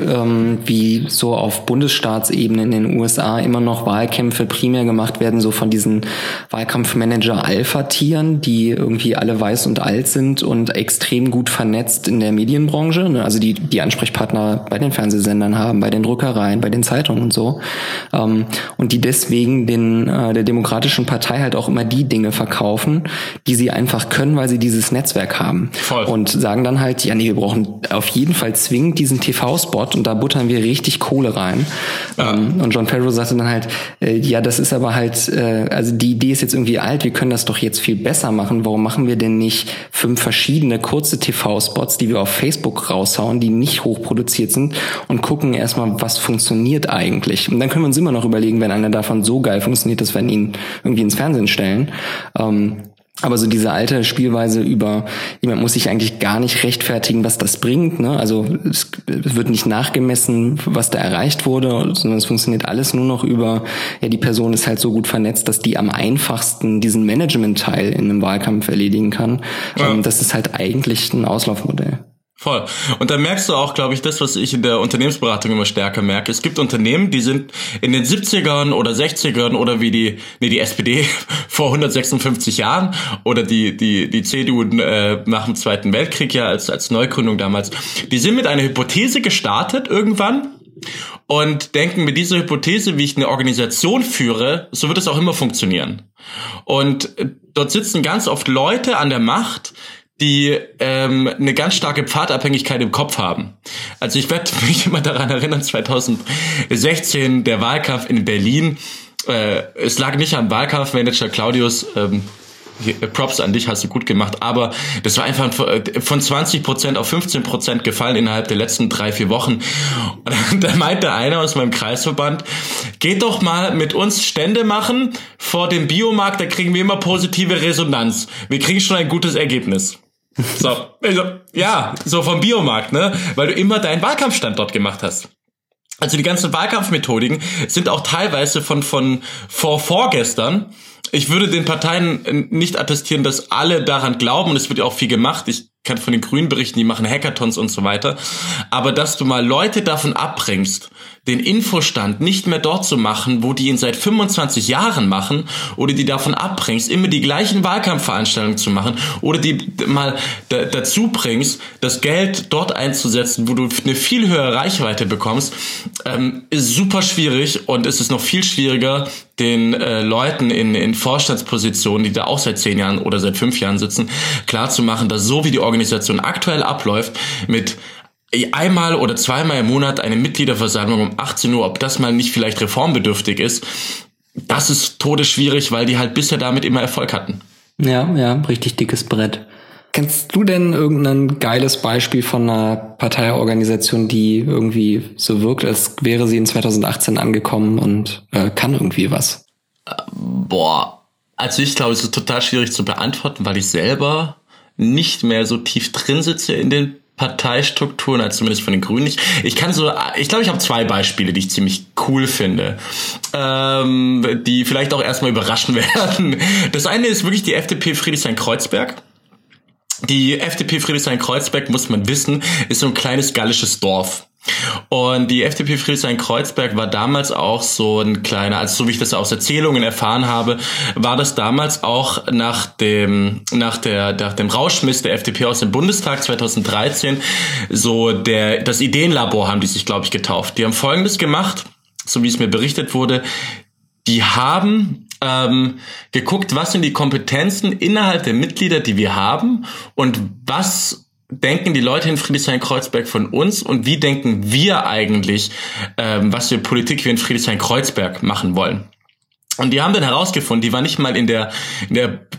wie so auf Bundesstaatsebene in den USA immer noch Wahlkämpfe primär gemacht werden, so von diesen Wahlkampfmanager-Alpha-Tieren, die irgendwie alle weiß und alt sind und extrem gut vernetzt in der Medienbranche, ne? Also die Ansprechpartner bei den Fernsehsendern haben, bei den Druckereien, bei den Zeitungen und so. Und die deswegen der Demokratischen Partei halt auch immer die Dinge verkaufen, die sie einfach können, weil sie dieses Netzwerk haben. Voll. Und sagen dann halt, ja nee, wir brauchen auf jeden Fall zwingend diesen TV-Spot und da buttern wir richtig Kohle rein. Ja. Und John Favreau sagte dann halt, ja das ist aber halt, also die Idee ist jetzt irgendwie alt, wir können das doch jetzt viel besser machen, warum machen wir denn nicht 5 verschiedene kurze TV-Spots, die wir auf Facebook raushauen, die nicht hochproduziert sind und gucken erstmal, was funktioniert eigentlich. Und dann können wir uns immer noch überlegen, wenn einer davon so geil funktioniert, dass wir ihn irgendwie ins Fernsehen stellen. Aber so diese alte Spielweise über, jemand muss sich eigentlich gar nicht rechtfertigen, was das bringt, ne? Also es wird nicht nachgemessen, was da erreicht wurde, sondern es funktioniert alles nur noch über, ja, die Person ist halt so gut vernetzt, dass die am einfachsten diesen Management-Teil in einem Wahlkampf erledigen kann. Ja. Das ist halt eigentlich ein Auslaufmodell. Voll. Und dann merkst du auch, glaube ich, das, was ich in der Unternehmensberatung immer stärker merke. Es gibt Unternehmen, die sind in den 70ern oder 60ern oder wie die SPD vor 156 Jahren oder die CDU nach dem Zweiten Weltkrieg ja als Neugründung damals. Die sind mit einer Hypothese gestartet irgendwann und denken, mit dieser Hypothese, wie ich eine Organisation führe, so wird es auch immer funktionieren. Und dort sitzen ganz oft Leute an der Macht, die eine ganz starke Pfadabhängigkeit im Kopf haben. Also ich werde mich immer daran erinnern, 2016, der Wahlkampf in Berlin. Es lag nicht am Wahlkampfmanager Claudius, Props an dich, hast du gut gemacht, aber das war einfach von 20% auf 15% gefallen innerhalb der letzten 3-4 Wochen. Und da meinte einer aus meinem Kreisverband, geht doch mal mit uns Stände machen vor dem Biomarkt, da kriegen wir immer positive Resonanz. Wir kriegen schon ein gutes Ergebnis. So, also, ja, so vom Biomarkt, ne? Weil du immer deinen Wahlkampfstand dort gemacht hast. Also die ganzen Wahlkampfmethodiken sind auch teilweise von vorgestern. Ich würde den Parteien nicht attestieren, dass alle daran glauben. Und es wird ja auch viel gemacht. Ich kann von den Grünen berichten, die machen Hackathons und so weiter. Aber dass du mal Leute davon abbringst, den Infostand nicht mehr dort zu machen, wo die ihn seit 25 Jahren machen, oder die davon abbringst, immer die gleichen Wahlkampfveranstaltungen zu machen, oder die mal dazu bringst, das Geld dort einzusetzen, wo du eine viel höhere Reichweite bekommst, ist super schwierig und es ist noch viel schwieriger, den Leuten in Vorstandspositionen, die da auch seit 10 Jahren oder seit 5 Jahren sitzen, klarzumachen, dass so wie die Organisation aktuell abläuft, mit einmal oder zweimal im Monat eine Mitgliederversammlung um 18 Uhr, ob das mal nicht vielleicht reformbedürftig ist, das ist todesschwierig, weil die halt bisher damit immer Erfolg hatten. Ja, richtig dickes Brett. Kennst du denn irgendein geiles Beispiel von einer Parteiorganisation, die irgendwie so wirkt, als wäre sie in 2018 angekommen und kann irgendwie was? Also ich glaube, es ist total schwierig zu beantworten, weil ich selber nicht mehr so tief drin sitze in den Parteistrukturen, als zumindest von den Grünen nicht. Ich glaube, ich habe 2 Beispiele, die ich ziemlich cool finde, die vielleicht auch erstmal überraschen werden. Das eine ist wirklich die FDP Friedrichshain-Kreuzberg. Die FDP Friedrichshain-Kreuzberg, muss man wissen, ist so ein kleines gallisches Dorf. Und die FDP Friedrichshain-Kreuzberg war damals auch so ein kleiner, also so wie ich das aus Erzählungen erfahren habe, war das damals auch nach dem Rauschmiss der FDP aus dem Bundestag 2013 so das Ideenlabor haben die sich, glaube ich, getauft. Die haben Folgendes gemacht, so wie es mir berichtet wurde. Die haben geguckt, was sind die Kompetenzen innerhalb der Mitglieder, die wir haben, und was denken die Leute in Friedrichshain-Kreuzberg von uns und wie denken wir eigentlich, was für Politik wir in Friedrichshain-Kreuzberg machen wollen. Und die haben dann herausgefunden, die war nicht mal in der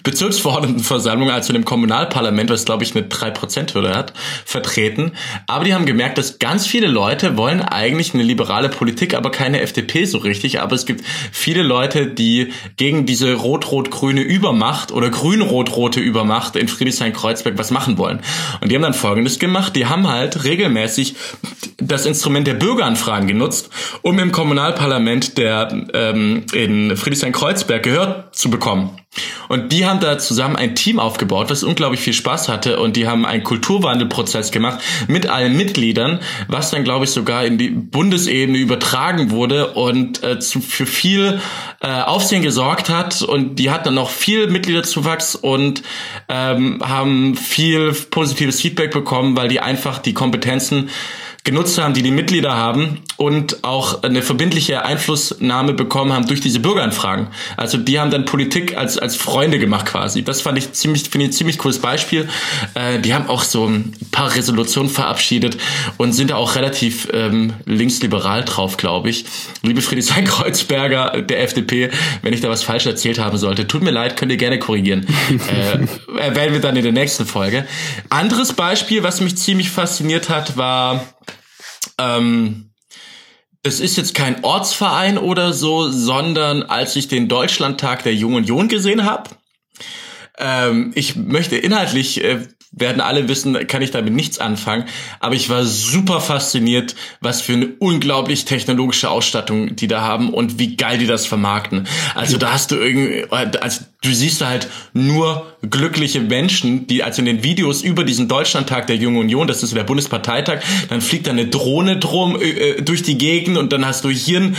Bezirksverordnetenversammlung, also in dem Kommunalparlament, was glaube ich eine 3%-Hürde hat, vertreten. Aber die haben gemerkt, dass ganz viele Leute wollen eigentlich eine liberale Politik, aber keine FDP so richtig. Aber es gibt viele Leute, die gegen diese rot-rot-grüne Übermacht oder grün-rot-rote Übermacht in Friedrichshain-Kreuzberg was machen wollen. Und die haben dann Folgendes gemacht. Die haben halt regelmäßig das Instrument der Bürgeranfragen genutzt, um im Kommunalparlament der in Friedrichshain-Kreuzberg Gehör zu bekommen. Und die haben da zusammen ein Team aufgebaut, was unglaublich viel Spaß hatte, und die haben einen Kulturwandelprozess gemacht mit allen Mitgliedern, was dann glaube ich sogar in die Bundesebene übertragen wurde und für viel Aufsehen gesorgt hat, und die hatten dann noch viel Mitgliederzuwachs und haben viel positives Feedback bekommen, weil die einfach die Kompetenzen genutzt haben, die Mitglieder haben, und auch eine verbindliche Einflussnahme bekommen haben durch diese Bürgeranfragen. Also die haben dann Politik als Freunde gemacht quasi. Das finde ich ein ziemlich cooles Beispiel. Die haben auch so ein paar Resolutionen verabschiedet und sind da auch relativ linksliberal drauf, glaube ich. Liebe Friedrichshain-Kreuzberger der FDP, wenn ich da was falsch erzählt haben sollte, tut mir leid, könnt ihr gerne korrigieren. Erwähnen wir dann in der nächsten Folge. Anderes Beispiel, was mich ziemlich fasziniert hat, war das ist jetzt kein Ortsverein oder so, sondern als ich den Deutschlandtag der Jungen Union gesehen habe, ich möchte inhaltlich, werden alle wissen, kann ich damit nichts anfangen, aber ich war super fasziniert, was für eine unglaublich technologische Ausstattung die da haben und wie geil die das vermarkten. Also da hast du irgendwie, also du siehst da halt nur glückliche Menschen, die also in den Videos über diesen Deutschlandtag der Jungen Union, das ist der Bundesparteitag, dann fliegt da eine Drohne drum durch die Gegend und dann hast du hier ein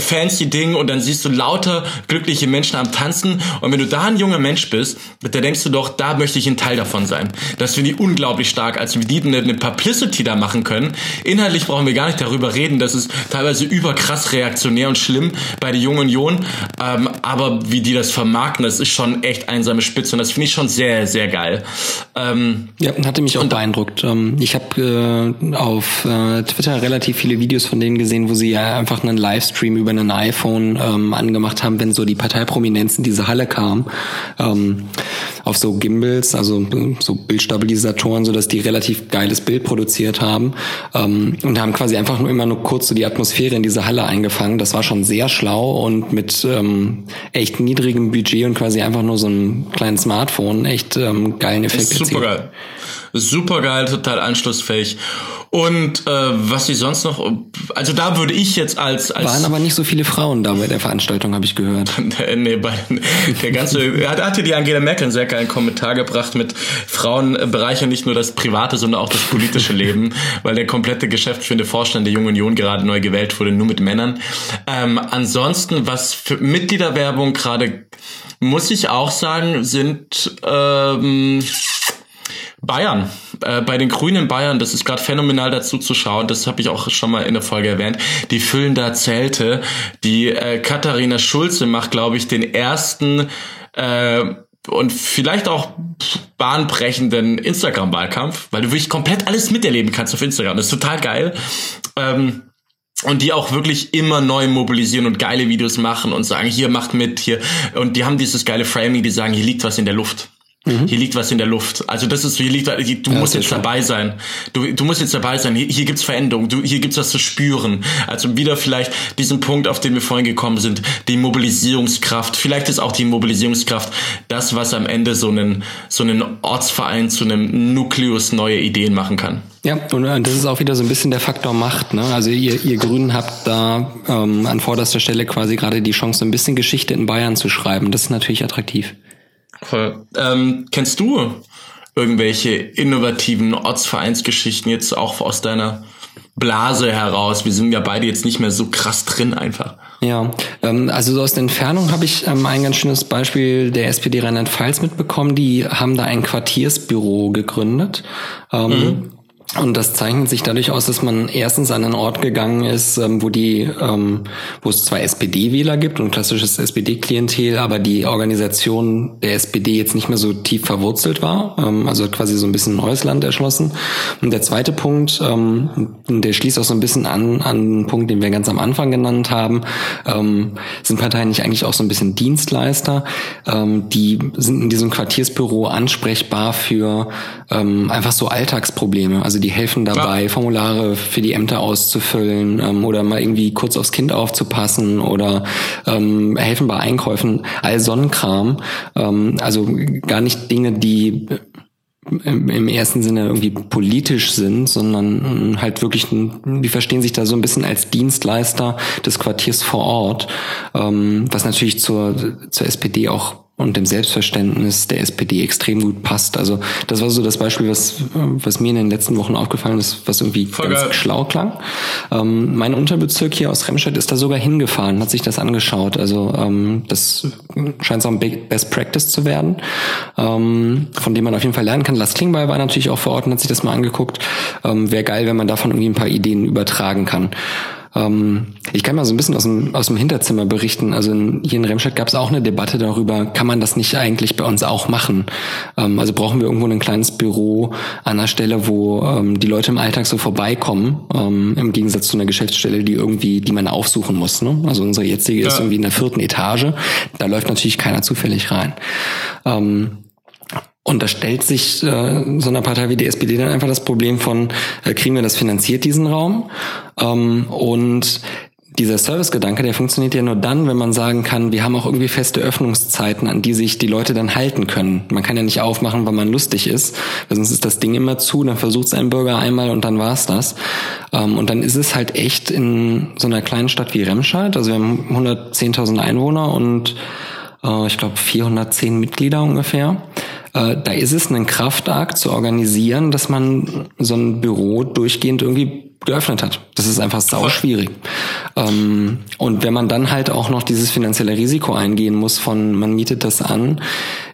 fancy Ding und dann siehst du lauter glückliche Menschen am Tanzen, und wenn du da ein junger Mensch bist, dann denkst du doch, da möchte ich ein Teil davon sein. Das finde ich unglaublich stark, als wir die eine Publicity da machen können. Inhaltlich brauchen wir gar nicht darüber reden, das ist teilweise überkrass reaktionär und schlimm bei der Jungen Union, aber wie die das vermarkten, das ist schon echt einsame Spitze, und das finde ich schon sehr, sehr geil. Ja, hatte mich auch beeindruckt. Ich habe auf Twitter relativ viele Videos von denen gesehen, wo sie einfach einen Livestream über ein iPhone angemacht haben, wenn so die Parteiprominenz in diese Halle kam, auf so Gimbals, also so Bildstabilisatoren, sodass die relativ geiles Bild produziert haben, und haben quasi einfach nur immer nur kurz so die Atmosphäre in diese Halle eingefangen. Das war schon sehr schlau und mit echt niedrigem Budget und quasi einfach nur so ein kleines Smartphone, echt geilen Effekt. Super geil, total anschlussfähig. Und was sie sonst noch, also da würde ich jetzt als waren aber nicht so viele Frauen da bei der Veranstaltung, habe ich gehört. Nee, der ganze hatte die Angela Merkel einen sehr geilen Kommentar gebracht mit, Frauen bereichern nicht nur das private, sondern auch das politische Leben, weil der komplette geschäftsführende Vorstand der Jungen Union gerade neu gewählt wurde, nur mit Männern. Ansonsten, was für Mitgliederwerbung gerade, muss ich auch sagen, sind Bayern. Bei den Grünen in Bayern, das ist gerade phänomenal dazu zu schauen, das habe ich auch schon mal in der Folge erwähnt, die füllen da Zelte. Die Katharina Schulze macht, glaube ich, den ersten und vielleicht auch bahnbrechenden Instagram-Wahlkampf, weil du wirklich komplett alles miterleben kannst auf Instagram. Das ist total geil. Und die auch wirklich immer neu mobilisieren und geile Videos machen und sagen, hier, macht mit, hier. Und die haben dieses geile Framing, die sagen, hier liegt was in der Luft. Mhm. Hier liegt was in der Luft. Also das ist, Du musst jetzt dabei sein. Hier gibt's Veränderung. Hier gibt's was zu spüren. Also wieder vielleicht diesen Punkt, auf den wir vorhin gekommen sind, die Mobilisierungskraft. Vielleicht ist auch die Mobilisierungskraft das, was am Ende so einen Ortsverein zu einem Nukleus neue Ideen machen kann. Ja, und das ist auch wieder so ein bisschen der Faktor Macht, ne? Also ihr Grünen habt da an vorderster Stelle quasi gerade die Chance, so ein bisschen Geschichte in Bayern zu schreiben. Das ist natürlich attraktiv. Cool. Kennst du irgendwelche innovativen Ortsvereinsgeschichten jetzt auch aus deiner Blase heraus? Wir sind ja beide jetzt nicht mehr so krass drin einfach. Ja, also so aus der Entfernung habe ich ein ganz schönes Beispiel der SPD Rheinland-Pfalz mitbekommen. Die haben da ein Quartiersbüro gegründet. Und das zeichnet sich dadurch aus, dass man erstens an einen Ort gegangen ist, wo es zwar SPD-Wähler gibt und klassisches SPD-Klientel, aber die Organisation der SPD jetzt nicht mehr so tief verwurzelt war, also quasi so ein bisschen neues Land erschlossen. Und der zweite Punkt, der schließt auch so ein bisschen an einen Punkt, den wir ganz am Anfang genannt haben, sind Parteien nicht eigentlich auch so ein bisschen Dienstleister? Die sind in diesem Quartiersbüro ansprechbar für einfach so Alltagsprobleme. Also die helfen dabei, ja, Formulare für die Ämter auszufüllen oder mal irgendwie kurz aufs Kind aufzupassen oder helfen bei Einkäufen, all so ein Kram. Also gar nicht Dinge, die im ersten Sinne irgendwie politisch sind, sondern halt wirklich, die verstehen sich da so ein bisschen als Dienstleister des Quartiers vor Ort, was natürlich zur SPD auch und dem Selbstverständnis der SPD extrem gut passt. Also das war so das Beispiel, was mir in den letzten Wochen aufgefallen ist, was irgendwie voll ganz geil schlau klang. Mein Unterbezirk hier aus Remscheid ist da sogar hingefahren, hat sich das angeschaut. Also das scheint so ein Best Practice zu werden, von dem man auf jeden Fall lernen kann. Lars Klingbeil war natürlich auch vor Ort und hat sich das mal angeguckt. Wäre geil, wenn man davon irgendwie ein paar Ideen übertragen kann. Ich kann mal so ein bisschen aus dem Hinterzimmer berichten. Also hier in Remscheid gab es auch eine Debatte darüber, kann man das nicht eigentlich bei uns auch machen? Also brauchen wir irgendwo ein kleines Büro an einer Stelle, wo die Leute im Alltag so vorbeikommen, im Gegensatz zu einer Geschäftsstelle, die man aufsuchen muss. Ne? Also unsere jetzige ist irgendwie in der 4. Etage. Da läuft natürlich keiner zufällig rein. Und da stellt sich so einer Partei wie die SPD dann einfach das Problem von, kriegen wir das finanziert, diesen Raum? Und dieser Servicegedanke, der funktioniert ja nur dann, wenn man sagen kann, wir haben auch irgendwie feste Öffnungszeiten, an die sich die Leute dann halten können. Man kann ja nicht aufmachen, weil man lustig ist, weil sonst ist das Ding immer zu, dann versucht es ein Bürger einmal und dann war's das. Und dann ist es halt echt in so einer kleinen Stadt wie Remscheid, also wir haben 110.000 Einwohner und ich glaube 410 Mitglieder ungefähr. Da ist es ein Kraftakt zu organisieren, dass man so ein Büro durchgehend irgendwie geöffnet hat. Das ist einfach sau schwierig. Und wenn man dann halt auch noch dieses finanzielle Risiko eingehen muss von, man mietet das an,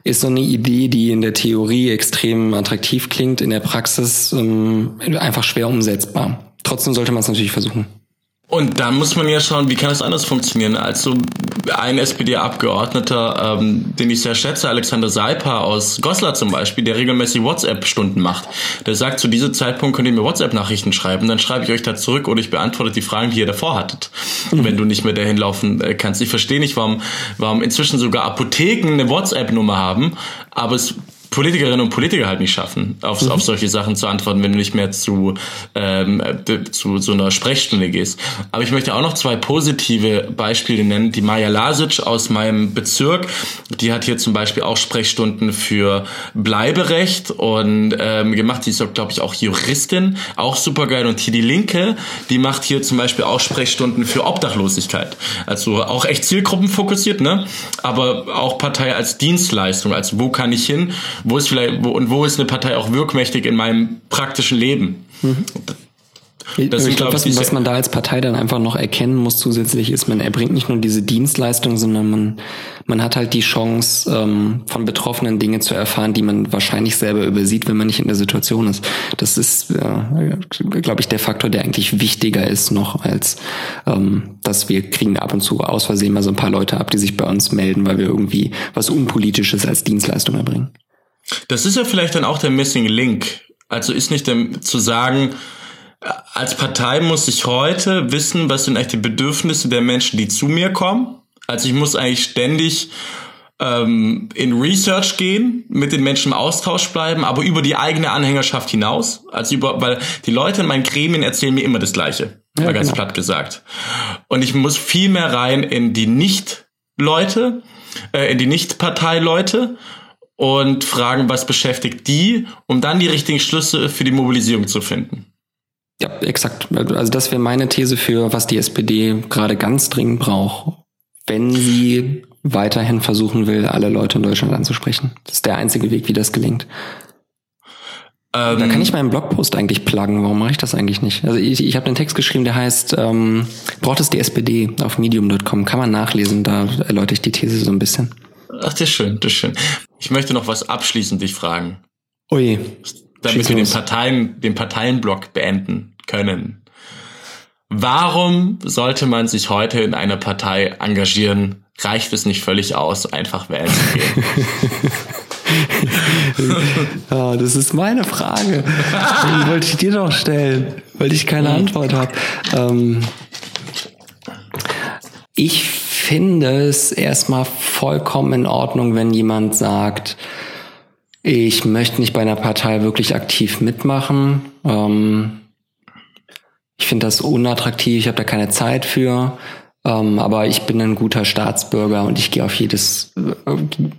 ist so eine Idee, die in der Theorie extrem attraktiv klingt, in der Praxis einfach schwer umsetzbar. Trotzdem sollte man es natürlich versuchen. Und da muss man ja schauen, wie kann das anders funktionieren, als so ein SPD-Abgeordneter, den ich sehr schätze, Alexander Seiper aus Goslar zum Beispiel, der regelmäßig WhatsApp-Stunden macht. Der sagt, zu diesem Zeitpunkt könnt ihr mir WhatsApp-Nachrichten schreiben, dann schreibe ich euch da zurück oder ich beantworte die Fragen, die ihr davor hattet, wenn du nicht mehr dahin laufen kannst. Ich verstehe nicht, warum inzwischen sogar Apotheken eine WhatsApp-Nummer haben, aber es Politikerinnen und Politiker halt nicht schaffen, auf solche Sachen zu antworten, wenn du nicht mehr zu so einer Sprechstunde gehst. Aber ich möchte auch noch zwei positive Beispiele nennen. Die Maja Lasic aus meinem Bezirk, die hat hier zum Beispiel auch Sprechstunden für Bleiberecht und gemacht. Die ist, glaube ich, auch Juristin, auch supergeil. Und hier die Linke, die macht hier zum Beispiel auch Sprechstunden für Obdachlosigkeit. Also auch echt zielgruppenfokussiert, ne? Aber auch Partei als Dienstleistung, als wo kann ich hin? Wo ist eine Partei auch wirkmächtig in meinem praktischen Leben? Was man da als Partei dann einfach noch erkennen muss zusätzlich ist, man erbringt nicht nur diese Dienstleistung, sondern man hat halt die Chance, von Betroffenen Dinge zu erfahren, die man wahrscheinlich selber übersieht, wenn man nicht in der Situation ist. Das ist, glaube ich, der Faktor, der eigentlich wichtiger ist noch als, dass wir kriegen ab und zu aus Versehen mal so ein paar Leute ab, die sich bei uns melden, weil wir irgendwie was Unpolitisches als Dienstleistung erbringen. Das ist ja vielleicht dann auch der Missing Link. Also ist nicht zu sagen, als Partei muss ich heute wissen, was sind eigentlich die Bedürfnisse der Menschen, die zu mir kommen. Also ich muss eigentlich ständig in Research gehen, mit den Menschen im Austausch bleiben, aber über die eigene Anhängerschaft hinaus. Also weil die Leute in meinen Gremien erzählen mir immer das Gleiche, ja, mal ganz platt gesagt. Und ich muss viel mehr rein in die Nicht-Leute, in die Nicht-Partei-Leute und fragen, was beschäftigt die, um dann die richtigen Schlüsse für die Mobilisierung zu finden. Ja, exakt. Also das wäre meine These für, was die SPD gerade ganz dringend braucht, wenn sie weiterhin versuchen will, alle Leute in Deutschland anzusprechen. Das ist der einzige Weg, wie das gelingt. Da kann ich meinen Blogpost eigentlich pluggen. Warum mache ich das eigentlich nicht? Also ich habe einen Text geschrieben, der heißt braucht es die SPD auf medium.com. Kann man nachlesen, da erläutere ich die These so ein bisschen. Ach, das ist schön, das ist schön. Ich möchte noch was abschließend dich fragen. Ui. damit wir den Parteienblock beenden können. Warum sollte man sich heute in einer Partei engagieren? Reicht es nicht völlig aus, einfach wählen zu gehen? Ja, das ist meine Frage. Die wollte ich dir doch stellen, weil ich keine Antwort habe. Ich finde es erstmal vollkommen in Ordnung, wenn jemand sagt, ich möchte nicht bei einer Partei wirklich aktiv mitmachen. Ich finde das unattraktiv, ich habe da keine Zeit für. Aber ich bin ein guter Staatsbürger und ich gehe auf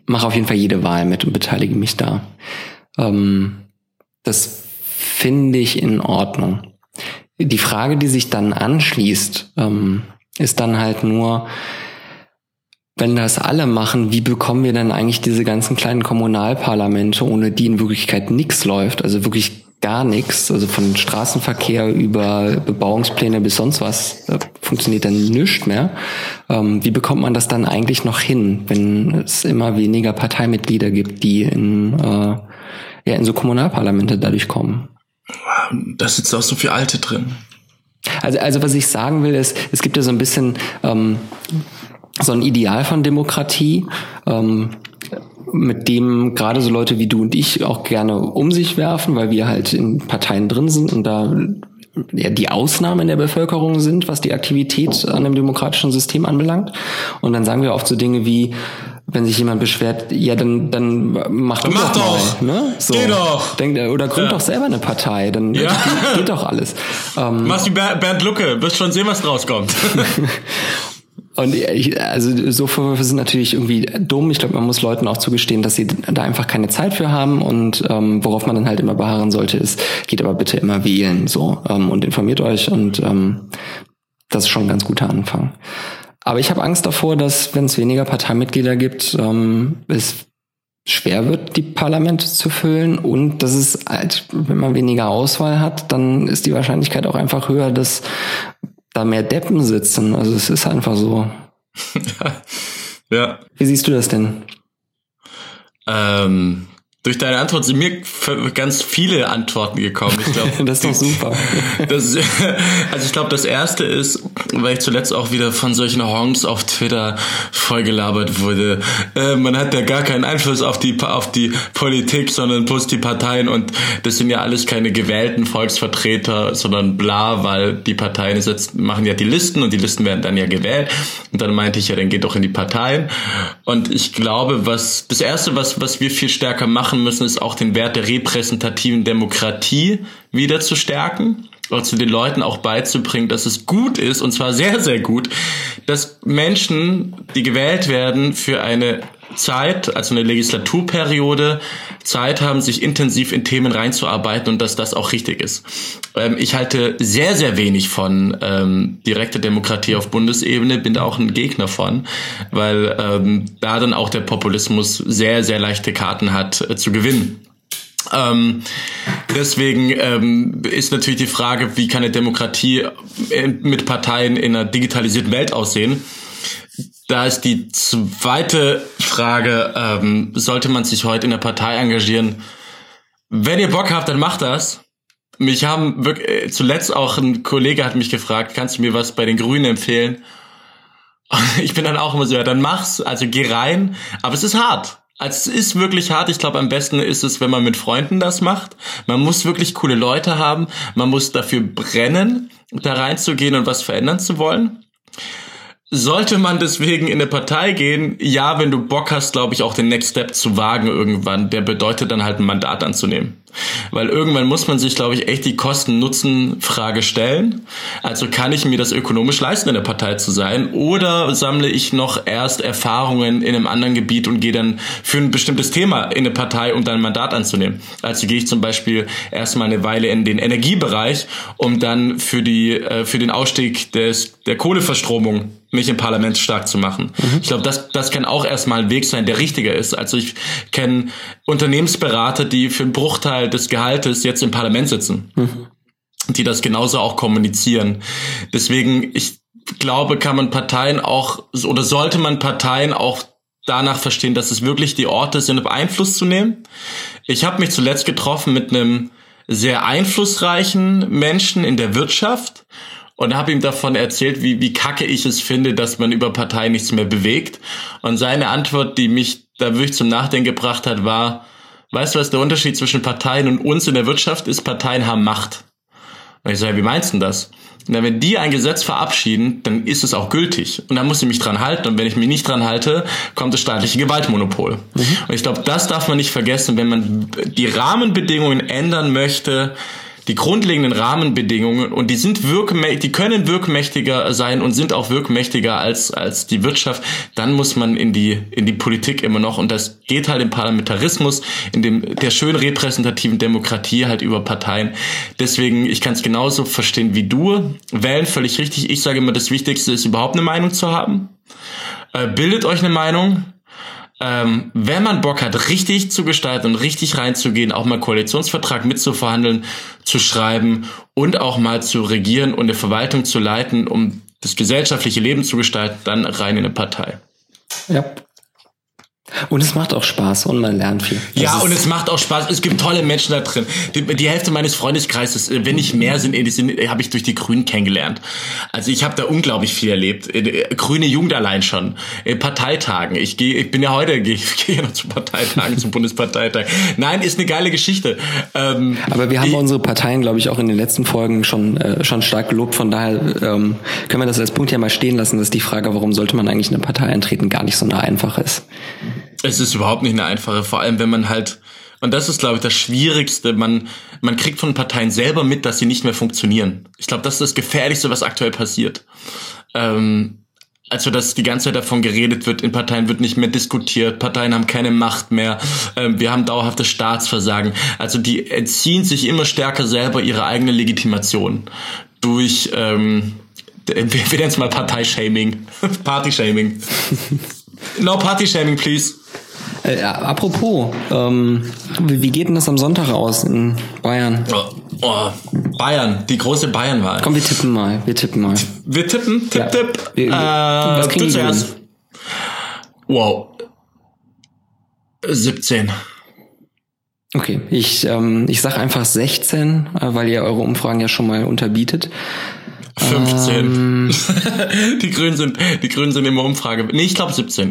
mache auf jeden Fall jede Wahl mit und beteilige mich da. Das finde ich in Ordnung. Die Frage, die sich dann anschließt, ist dann halt nur, wenn das alle machen, wie bekommen wir denn eigentlich diese ganzen kleinen Kommunalparlamente, ohne die in Wirklichkeit nichts läuft, also wirklich gar nichts, also von Straßenverkehr über Bebauungspläne bis sonst was, funktioniert dann nichts mehr. Wie bekommt man das dann eigentlich noch hin, wenn es immer weniger Parteimitglieder gibt, die in so Kommunalparlamente dadurch kommen? Da sitzt auch so viel Alte drin. Also was ich sagen will ist, es gibt ja so ein bisschen so ein Ideal von Demokratie, mit dem gerade so Leute wie du und ich auch gerne um sich werfen, weil wir halt in Parteien drin sind und da ja die Ausnahme in der Bevölkerung sind, was die Aktivität an dem demokratischen System anbelangt. Und dann sagen wir oft so Dinge wie, wenn sich jemand beschwert, ja, dann mach doch. Ne? So. Geh doch. Oder gründ doch selber eine Partei, dann geht doch alles. Mach's wie Bernd Lucke, wirst schon sehen, was rauskommt. Und so Vorwürfe sind natürlich irgendwie dumm. Ich glaube, man muss Leuten auch zugestehen, dass sie da einfach keine Zeit für haben. Und worauf man dann halt immer beharren sollte, ist, geht aber bitte immer wählen so und informiert euch. Und das ist schon ein ganz guter Anfang. Aber ich habe Angst davor, dass, wenn es weniger Parteimitglieder gibt, es schwer wird, die Parlamente zu füllen. Und dass es halt, wenn man weniger Auswahl hat, dann ist die Wahrscheinlichkeit auch einfach höher, dass da mehr Deppen sitzen. Also es ist einfach so. Ja. Wie siehst du das denn? Durch deine Antwort sind mir ganz viele Antworten gekommen. Ich glaube, das ist doch super. Also ich glaube, das erste ist, weil ich zuletzt auch wieder von solchen Hongs auf Twitter vollgelabert wurde. Man hat ja gar keinen Einfluss auf die Politik, sondern bloß die Parteien, und das sind ja alles keine gewählten Volksvertreter, sondern bla, weil die Parteien machen ja die Listen und die Listen werden dann ja gewählt. Und dann meinte ich ja, dann geht doch in die Parteien. Und ich glaube, das erste, was wir viel stärker machen müssen, ist auch den Wert der repräsentativen Demokratie wieder zu stärken und zu den Leuten auch beizubringen, dass es gut ist, und zwar sehr, sehr gut, dass Menschen, die gewählt werden, für eine Zeit, also eine Legislaturperiode, Zeit haben, sich intensiv in Themen reinzuarbeiten und dass das auch richtig ist. Ich halte sehr, sehr wenig von direkter Demokratie auf Bundesebene, bin da auch ein Gegner von, weil da dann auch der Populismus sehr, sehr leichte Karten hat zu gewinnen. Deswegen ist natürlich die Frage, wie kann eine Demokratie mit Parteien in einer digitalisierten Welt aussehen? Da ist die zweite Frage, sollte man sich heute in der Partei engagieren? Wenn ihr Bock habt, dann macht das. Mich haben wirklich, zuletzt auch ein Kollege hat mich gefragt, kannst du mir was bei den Grünen empfehlen? Und ich bin dann auch immer so, ja, dann mach's, also geh rein. Aber es ist hart. Also es ist wirklich hart. Ich glaube, am besten ist es, wenn man mit Freunden das macht. Man muss wirklich coole Leute haben. Man muss dafür brennen, da reinzugehen und was verändern zu wollen. Sollte man deswegen in eine Partei gehen? Ja, wenn du Bock hast, glaube ich, auch den Next Step zu wagen irgendwann. Der bedeutet dann halt, ein Mandat anzunehmen. Weil irgendwann muss man sich, glaube ich, echt die Kosten-Nutzen-Frage stellen. Also kann ich mir das ökonomisch leisten, in der Partei zu sein? Oder sammle ich noch erst Erfahrungen in einem anderen Gebiet und gehe dann für ein bestimmtes Thema in eine Partei, um dann ein Mandat anzunehmen? Also gehe ich zum Beispiel erstmal eine Weile in den Energiebereich, um dann für den Ausstieg der Kohleverstromung mich im Parlament stark zu machen. Mhm. Ich glaube, das kann auch erstmal ein Weg sein, der richtiger ist. Also ich kenne Unternehmensberater, die für einen Bruchteil des Gehaltes jetzt im Parlament sitzen, die das genauso auch kommunizieren. Deswegen, ich glaube, kann man Parteien auch, oder sollte man Parteien auch danach verstehen, dass es wirklich die Orte sind, Einfluss zu nehmen. Ich habe mich zuletzt getroffen mit einem sehr einflussreichen Menschen in der Wirtschaft und habe ihm davon erzählt, wie kacke ich es finde, dass man über Parteien nichts mehr bewegt. Und seine Antwort, die mich da wirklich zum Nachdenken gebracht hat, war, weißt du, was der Unterschied zwischen Parteien und uns in der Wirtschaft ist? Parteien haben Macht. Und ich so, ja, wie meinst du das? Na, wenn die ein Gesetz verabschieden, dann ist es auch gültig. Und dann muss ich mich dran halten. Und wenn ich mich nicht dran halte, kommt das staatliche Gewaltmonopol. Mhm. Und ich glaube, das darf man nicht vergessen. Wenn man die Rahmenbedingungen ändern möchte, die grundlegenden Rahmenbedingungen, und die sind die können wirkmächtiger sein und sind auch wirkmächtiger als die Wirtschaft, dann muss man in die Politik immer noch, und das geht halt im Parlamentarismus, in der schön repräsentativen Demokratie halt über Parteien. Deswegen, ich kann es genauso verstehen wie du. Wählen, völlig richtig. Ich sage immer, das Wichtigste ist, überhaupt eine Meinung zu haben. Bildet euch eine Meinung. Wenn man Bock hat, richtig zu gestalten und richtig reinzugehen, auch mal Koalitionsvertrag mitzuverhandeln, zu schreiben und auch mal zu regieren und eine Verwaltung zu leiten, um das gesellschaftliche Leben zu gestalten, dann rein in eine Partei. Ja. Und es macht auch Spaß und man lernt viel. Ja, und es macht auch Spaß. Es gibt tolle Menschen da drin. Die Hälfte meines Freundeskreises, wenn nicht mehr sind, habe ich durch die Grünen kennengelernt. Also ich habe da unglaublich viel erlebt. Grüne Jugend allein schon. Parteitagen. Ich gehe noch zu Parteitagen, zum Bundesparteitag. Nein, ist eine geile Geschichte. Aber wir haben unsere Parteien, glaube ich, auch in den letzten Folgen schon stark gelobt. Von daher können wir das als Punkt ja mal stehen lassen, dass die Frage, warum sollte man eigentlich in eine Partei eintreten, gar nicht so eine einfache ist. Es ist überhaupt nicht eine einfache, vor allem wenn man halt, und das ist, glaube ich, das Schwierigste, man kriegt von Parteien selber mit, dass sie nicht mehr funktionieren. Ich glaube, das ist das Gefährlichste, was aktuell passiert. Also, dass die ganze Zeit davon geredet wird, in Parteien wird nicht mehr diskutiert, Parteien haben keine Macht mehr, wir haben dauerhaftes Staatsversagen. Also, die entziehen sich immer stärker selber ihre eigene Legitimation durch, wir nennen es mal Parteishaming, Partyshaming. No party shaming, please. Apropos, wie geht denn das am Sonntag aus in Bayern? Bayern, die große Bayernwahl. Komm, wir tippen mal, Wir tippen, tipp. Was kriegen wir zuerst? Wow. 17. Okay, ich sag einfach 16, weil ihr eure Umfragen ja schon mal unterbietet. 15. Die Grünen sind immer Umfrage. Nee, ich glaube 17.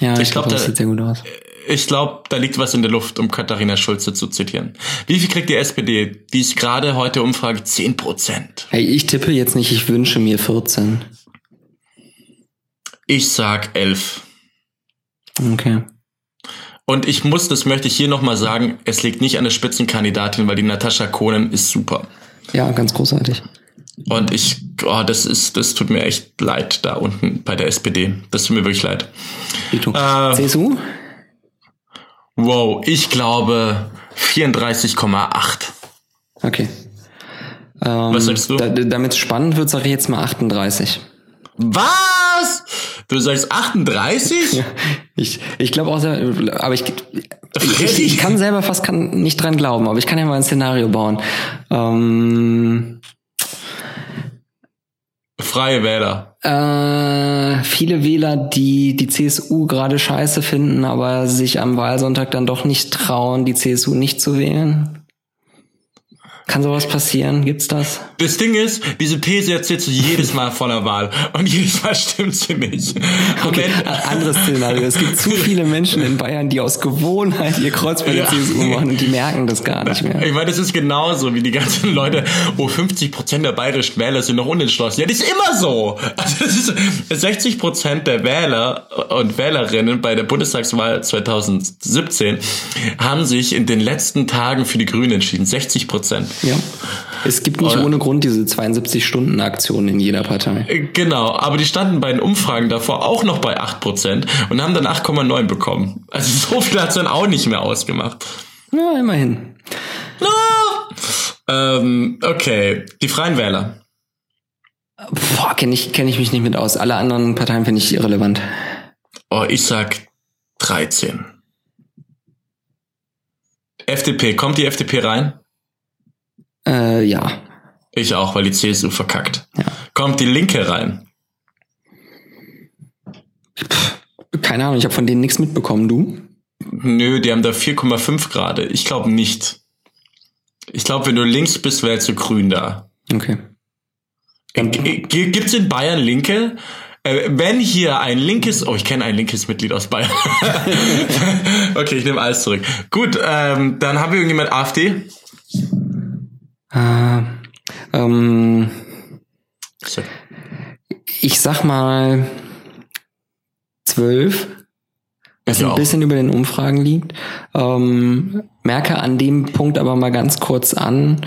Ja, ich glaube, das sieht sehr gut aus. Ich glaube, da liegt was in der Luft, um Katharina Schulze zu zitieren. Wie viel kriegt die SPD? Die ist gerade heute Umfrage 10%. Hey, ich tippe jetzt nicht, ich wünsche mir 14. Ich sag 11. Okay. Und das möchte ich hier nochmal sagen, es liegt nicht an der Spitzenkandidatin, weil die Natascha Kohnen ist super. Ja, ganz großartig. Und das tut mir echt leid da unten bei der SPD. Das tut mir wirklich leid. CSU? Wow, ich glaube 34,8. Okay. Was sagst du? Damit es spannend wird, sage ich jetzt mal 38. Was? Du sagst 38? Ja, ich glaube auch, aber ich kann selber fast nicht dran glauben, aber ich kann ja mal ein Szenario bauen. Freie Wähler. Viele Wähler, die die CSU gerade scheiße finden, aber sich am Wahlsonntag dann doch nicht trauen, die CSU nicht zu wählen. Kann sowas passieren? Gibt's das? Das Ding ist, diese These erzählst du jedes Mal vor der Wahl. Und jedes Mal stimmt sie nicht. Okay, anderes Szenario. Es gibt zu viele Menschen in Bayern, die aus Gewohnheit ihr Kreuz bei der CSU machen und die merken das gar nicht mehr. Ich meine, das ist genauso wie die ganzen Leute, wo 50% der bayerischen Wähler sind noch unentschlossen. Ja, das ist immer so. Also das ist 60% der Wähler und Wählerinnen bei der Bundestagswahl 2017 haben sich in den letzten Tagen für die Grünen entschieden. 60%. Ja, es gibt nicht ohne Grund diese 72-Stunden-Aktionen in jeder Partei. Genau, aber die standen bei den Umfragen davor auch noch bei 8% und haben dann 8,9 bekommen. Also so viel hat es dann auch nicht mehr ausgemacht. Ja, immerhin. Okay, die Freien Wähler. Boah, kenn ich mich nicht mit aus. Alle anderen Parteien finde ich irrelevant. Ich sag 13. FDP, kommt die FDP rein? Ja. Ich auch, weil die CSU verkackt. Ja. Kommt die Linke rein? Keine Ahnung, ich habe von denen nichts mitbekommen, du? Nö, die haben da 4,5 Grad. Ich glaube nicht. Ich glaube, wenn du links bist, wärst du grün da. Okay. Gibt's in Bayern Linke? Wenn hier ein linkes... Oh, ich kenne ein linkes Mitglied aus Bayern. Okay, ich nehme alles zurück. Gut, dann haben wir irgendjemand AfD? So. Ich sag mal 12, was ein bisschen über den Umfragen liegt. Merke an dem Punkt aber mal ganz kurz an,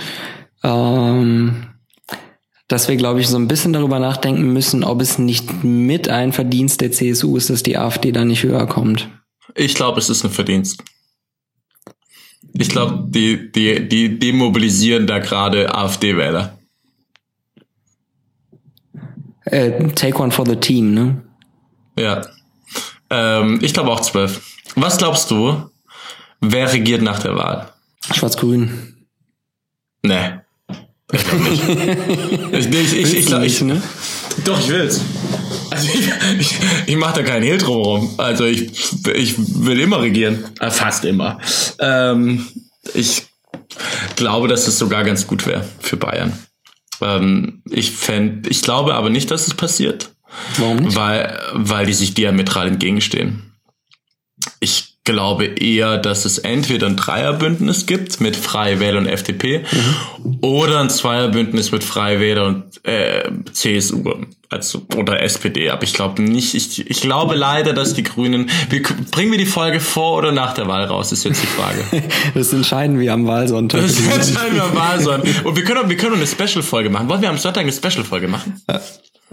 dass wir, glaube ich, so ein bisschen darüber nachdenken müssen, ob es nicht mit ein Verdienst der CSU ist, dass die AfD da nicht höher kommt. Ich glaube, es ist ein Verdienst. Ich glaube, die demobilisieren da gerade AfD-Wähler. Take one for the team, ne? Ja. Ich glaube auch 12. Was glaubst du, wer regiert nach der Wahl? Schwarz-Grün. Nee. Ich glaube nicht. Ich glaube nicht. Doch, ich will's. Also ich mache da keinen Hehl drum rum. Also ich will immer regieren. Fast immer. Ich glaube, dass es sogar ganz gut wäre für Bayern. Ich glaube aber nicht, dass es passiert. Warum nicht? Weil die sich diametral entgegenstehen. Ich glaube eher, dass es entweder ein Dreierbündnis gibt mit Freie Wähler und FDP oder ein Zweierbündnis mit Freie Wähler und CSU oder SPD. Aber ich glaube nicht. Ich glaube leider, dass die Grünen... Bringen wir die Folge vor oder nach der Wahl raus, ist jetzt die Frage. Das entscheiden wir am Wahlsonntag. Das entscheiden wir am Wahlsonntag. Und wir können eine Special-Folge machen. Wollen wir am Sonntag eine Special-Folge machen?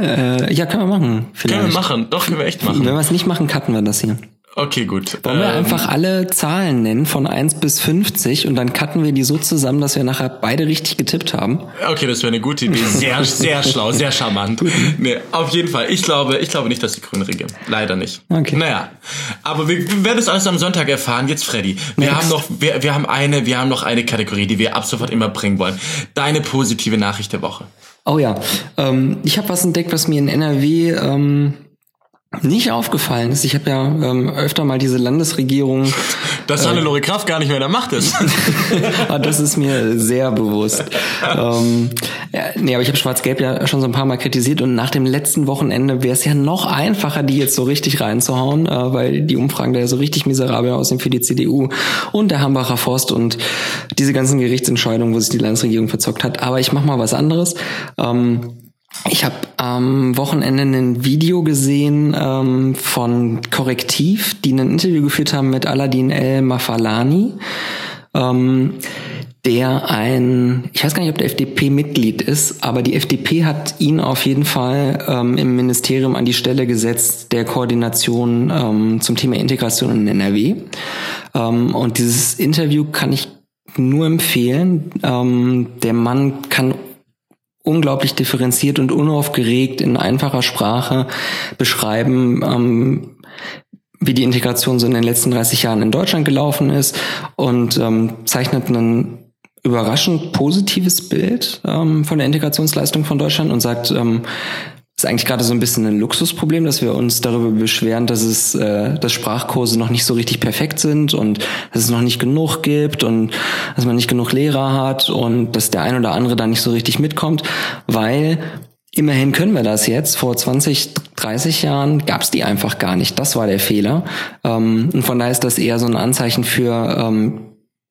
Ja, können wir machen. Vielleicht. Können wir machen. Doch, können wir echt machen. Wenn wir es nicht machen, cutten wir das hier. Okay, gut. Wollen wir einfach alle Zahlen nennen, von 1 bis 50, und dann cutten wir die so zusammen, dass wir nachher beide richtig getippt haben? Okay, das wäre eine gute Idee. Sehr, sehr schlau, sehr charmant. Nee, auf jeden Fall. Ich glaube nicht, dass die Grünen regieren. Leider nicht. Okay. Naja. Aber wir werden das alles am Sonntag erfahren. Jetzt, Freddy. Wir haben noch eine Kategorie, die wir ab sofort immer bringen wollen. Deine positive Nachricht der Woche. Oh ja. Ich habe was entdeckt, was mir in NRW... nicht aufgefallen ist. Ich habe ja öfter mal diese Landesregierung... Dass Hannelore Kraft gar nicht mehr in der Macht ist. Das ist mir sehr bewusst. Aber ich habe Schwarz-Gelb ja schon so ein paar Mal kritisiert, und nach dem letzten Wochenende wäre es ja noch einfacher, die jetzt so richtig reinzuhauen, weil die Umfragen da ja so richtig miserabel aussehen für die CDU und der Hambacher Forst und diese ganzen Gerichtsentscheidungen, wo sich die Landesregierung verzockt hat. Aber ich mache mal was anderes. Ich habe am Wochenende ein Video gesehen von Korrektiv, die ein Interview geführt haben mit Aladin El-Mafaalani, der ich weiß gar nicht, ob der FDP-Mitglied ist, aber die FDP hat ihn auf jeden Fall im Ministerium an die Stelle gesetzt der Koordination zum Thema Integration in NRW. Und dieses Interview kann ich nur empfehlen. Der Mann kann unglaublich differenziert und unaufgeregt in einfacher Sprache beschreiben, wie die Integration so in den letzten 30 Jahren in Deutschland gelaufen ist, und zeichnet ein überraschend positives Bild von der Integrationsleistung von Deutschland und sagt, ist eigentlich gerade so ein bisschen ein Luxusproblem, dass wir uns darüber beschweren, dass Sprachkurse noch nicht so richtig perfekt sind und dass es noch nicht genug gibt und dass man nicht genug Lehrer hat und dass der ein oder andere da nicht so richtig mitkommt, weil immerhin können wir das jetzt. Vor 20, 30 Jahren gab es die einfach gar nicht. Das war der Fehler. Und von daher ist das eher so ein Anzeichen für...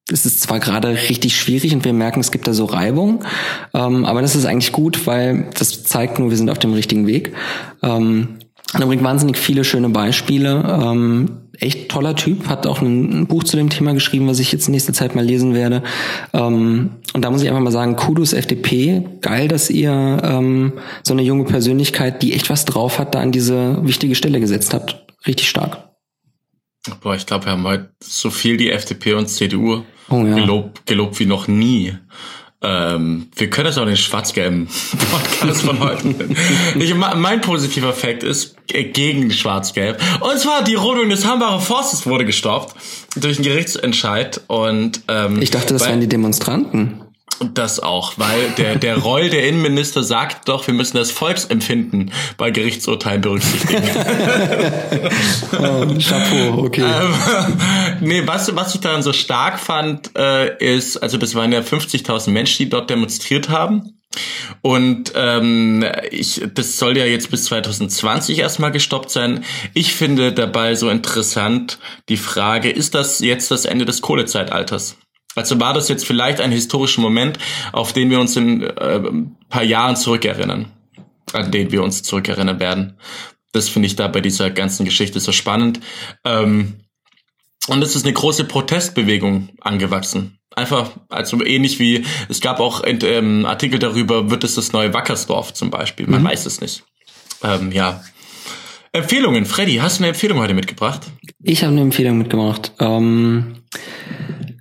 Es ist zwar gerade richtig schwierig und wir merken, es gibt da so Reibung, aber das ist eigentlich gut, weil das zeigt nur, wir sind auf dem richtigen Weg. Er bringt wahnsinnig viele schöne Beispiele. Echt toller Typ, hat auch ein Buch zu dem Thema geschrieben, was ich jetzt in nächster Zeit mal lesen werde. Und da muss ich einfach mal sagen, Kudos FDP, geil, dass ihr so eine junge Persönlichkeit, die echt was drauf hat, da an diese wichtige Stelle gesetzt habt. Richtig stark. Boah, ich glaube, wir haben heute so viel die FDP und CDU gelobt wie noch nie. Wir können das auch in den schwarz-gelben Podcast von heute. Mein positiver Fact ist gegen Schwarz-Gelb. Und zwar die Rodung des Hambacher Forstes wurde gestoppt durch einen Gerichtsentscheid. Und ich dachte, das wären die Demonstranten. Das auch, weil der Reul, der Innenminister, sagt doch, wir müssen das Volksempfinden bei Gerichtsurteilen berücksichtigen. Chapeau, okay. Was ich daran so stark fand, ist, also das waren ja 50.000 Menschen, die dort demonstriert haben. Und das soll ja jetzt bis 2020 erstmal gestoppt sein. Ich finde dabei so interessant die Frage, ist das jetzt das Ende des Kohlezeitalters? Also war das jetzt vielleicht ein historischer Moment, auf den wir uns in ein paar Jahren zurückerinnern, an den wir uns zurückerinnern werden. Das finde ich da bei dieser ganzen Geschichte so spannend. Und es ist eine große Protestbewegung angewachsen. Einfach, also ähnlich wie, es gab auch Artikel darüber, wird es das neue Wackersdorf zum Beispiel? Man weiß es nicht. Ja. Empfehlungen. Freddy, hast du eine Empfehlung heute mitgebracht? Ich habe eine Empfehlung mitgebracht.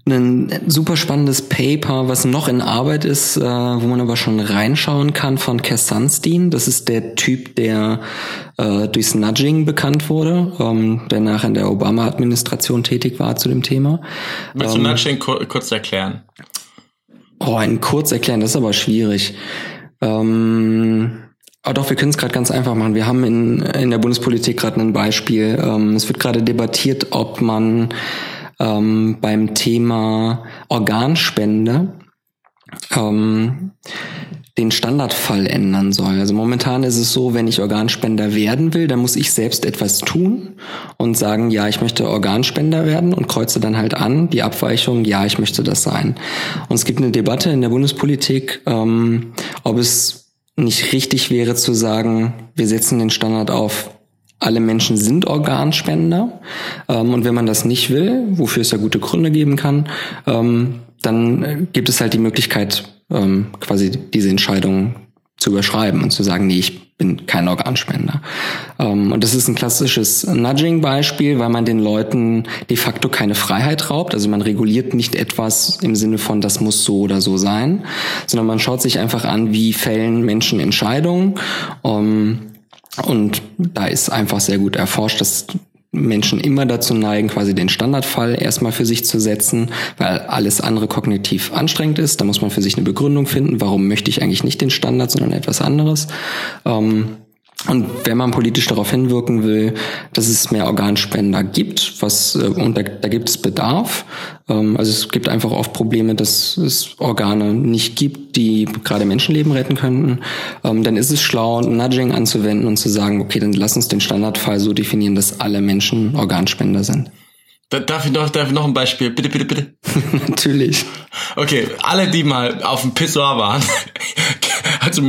Ein super spannendes Paper, was noch in Arbeit ist, wo man aber schon reinschauen kann, von Cass Sunstein. Das ist der Typ, der durch Nudging bekannt wurde, der nachher in der Obama-Administration tätig war zu dem Thema. Willst du Nudging kurz erklären? Das ist aber schwierig. Aber doch, wir können es gerade ganz einfach machen. Wir haben in der Bundespolitik gerade ein Beispiel. Es wird gerade debattiert, ob man beim Thema Organspende den Standardfall ändern soll. Also momentan ist es so, wenn ich Organspender werden will, dann muss ich selbst etwas tun und sagen, ja, ich möchte Organspender werden, und kreuze dann halt an die Abweichung, ja, ich möchte das sein. Und es gibt eine Debatte in der Bundespolitik, ob es nicht richtig wäre zu sagen, wir setzen den Standard auf, alle Menschen sind Organspender, und wenn man das nicht will, wofür es ja gute Gründe geben kann, dann gibt es halt die Möglichkeit, quasi diese Entscheidung zu überschreiben und zu sagen, nee, ich bin kein Organspender. Und das ist ein klassisches Nudging-Beispiel, weil man den Leuten de facto keine Freiheit raubt. Also man reguliert nicht etwas im Sinne von, das muss so oder so sein, sondern man schaut sich einfach an, wie fällen Menschen Entscheidungen. Und da ist einfach sehr gut erforscht, dass Menschen immer dazu neigen, quasi den Standardfall erstmal für sich zu setzen, weil alles andere kognitiv anstrengend ist. Da muss man für sich eine Begründung finden, warum möchte ich eigentlich nicht den Standard, sondern etwas anderes. Und wenn man politisch darauf hinwirken will, dass es mehr Organspender gibt, und da gibt es Bedarf. Also es gibt einfach oft Probleme, dass es Organe nicht gibt, die gerade Menschenleben retten könnten. Dann ist es schlau, Nudging anzuwenden und zu sagen, okay, dann lass uns den Standardfall so definieren, dass alle Menschen Organspender sind. Darf ich noch ein Beispiel? Bitte. Natürlich. Okay, alle, die mal auf dem Pissoir waren, also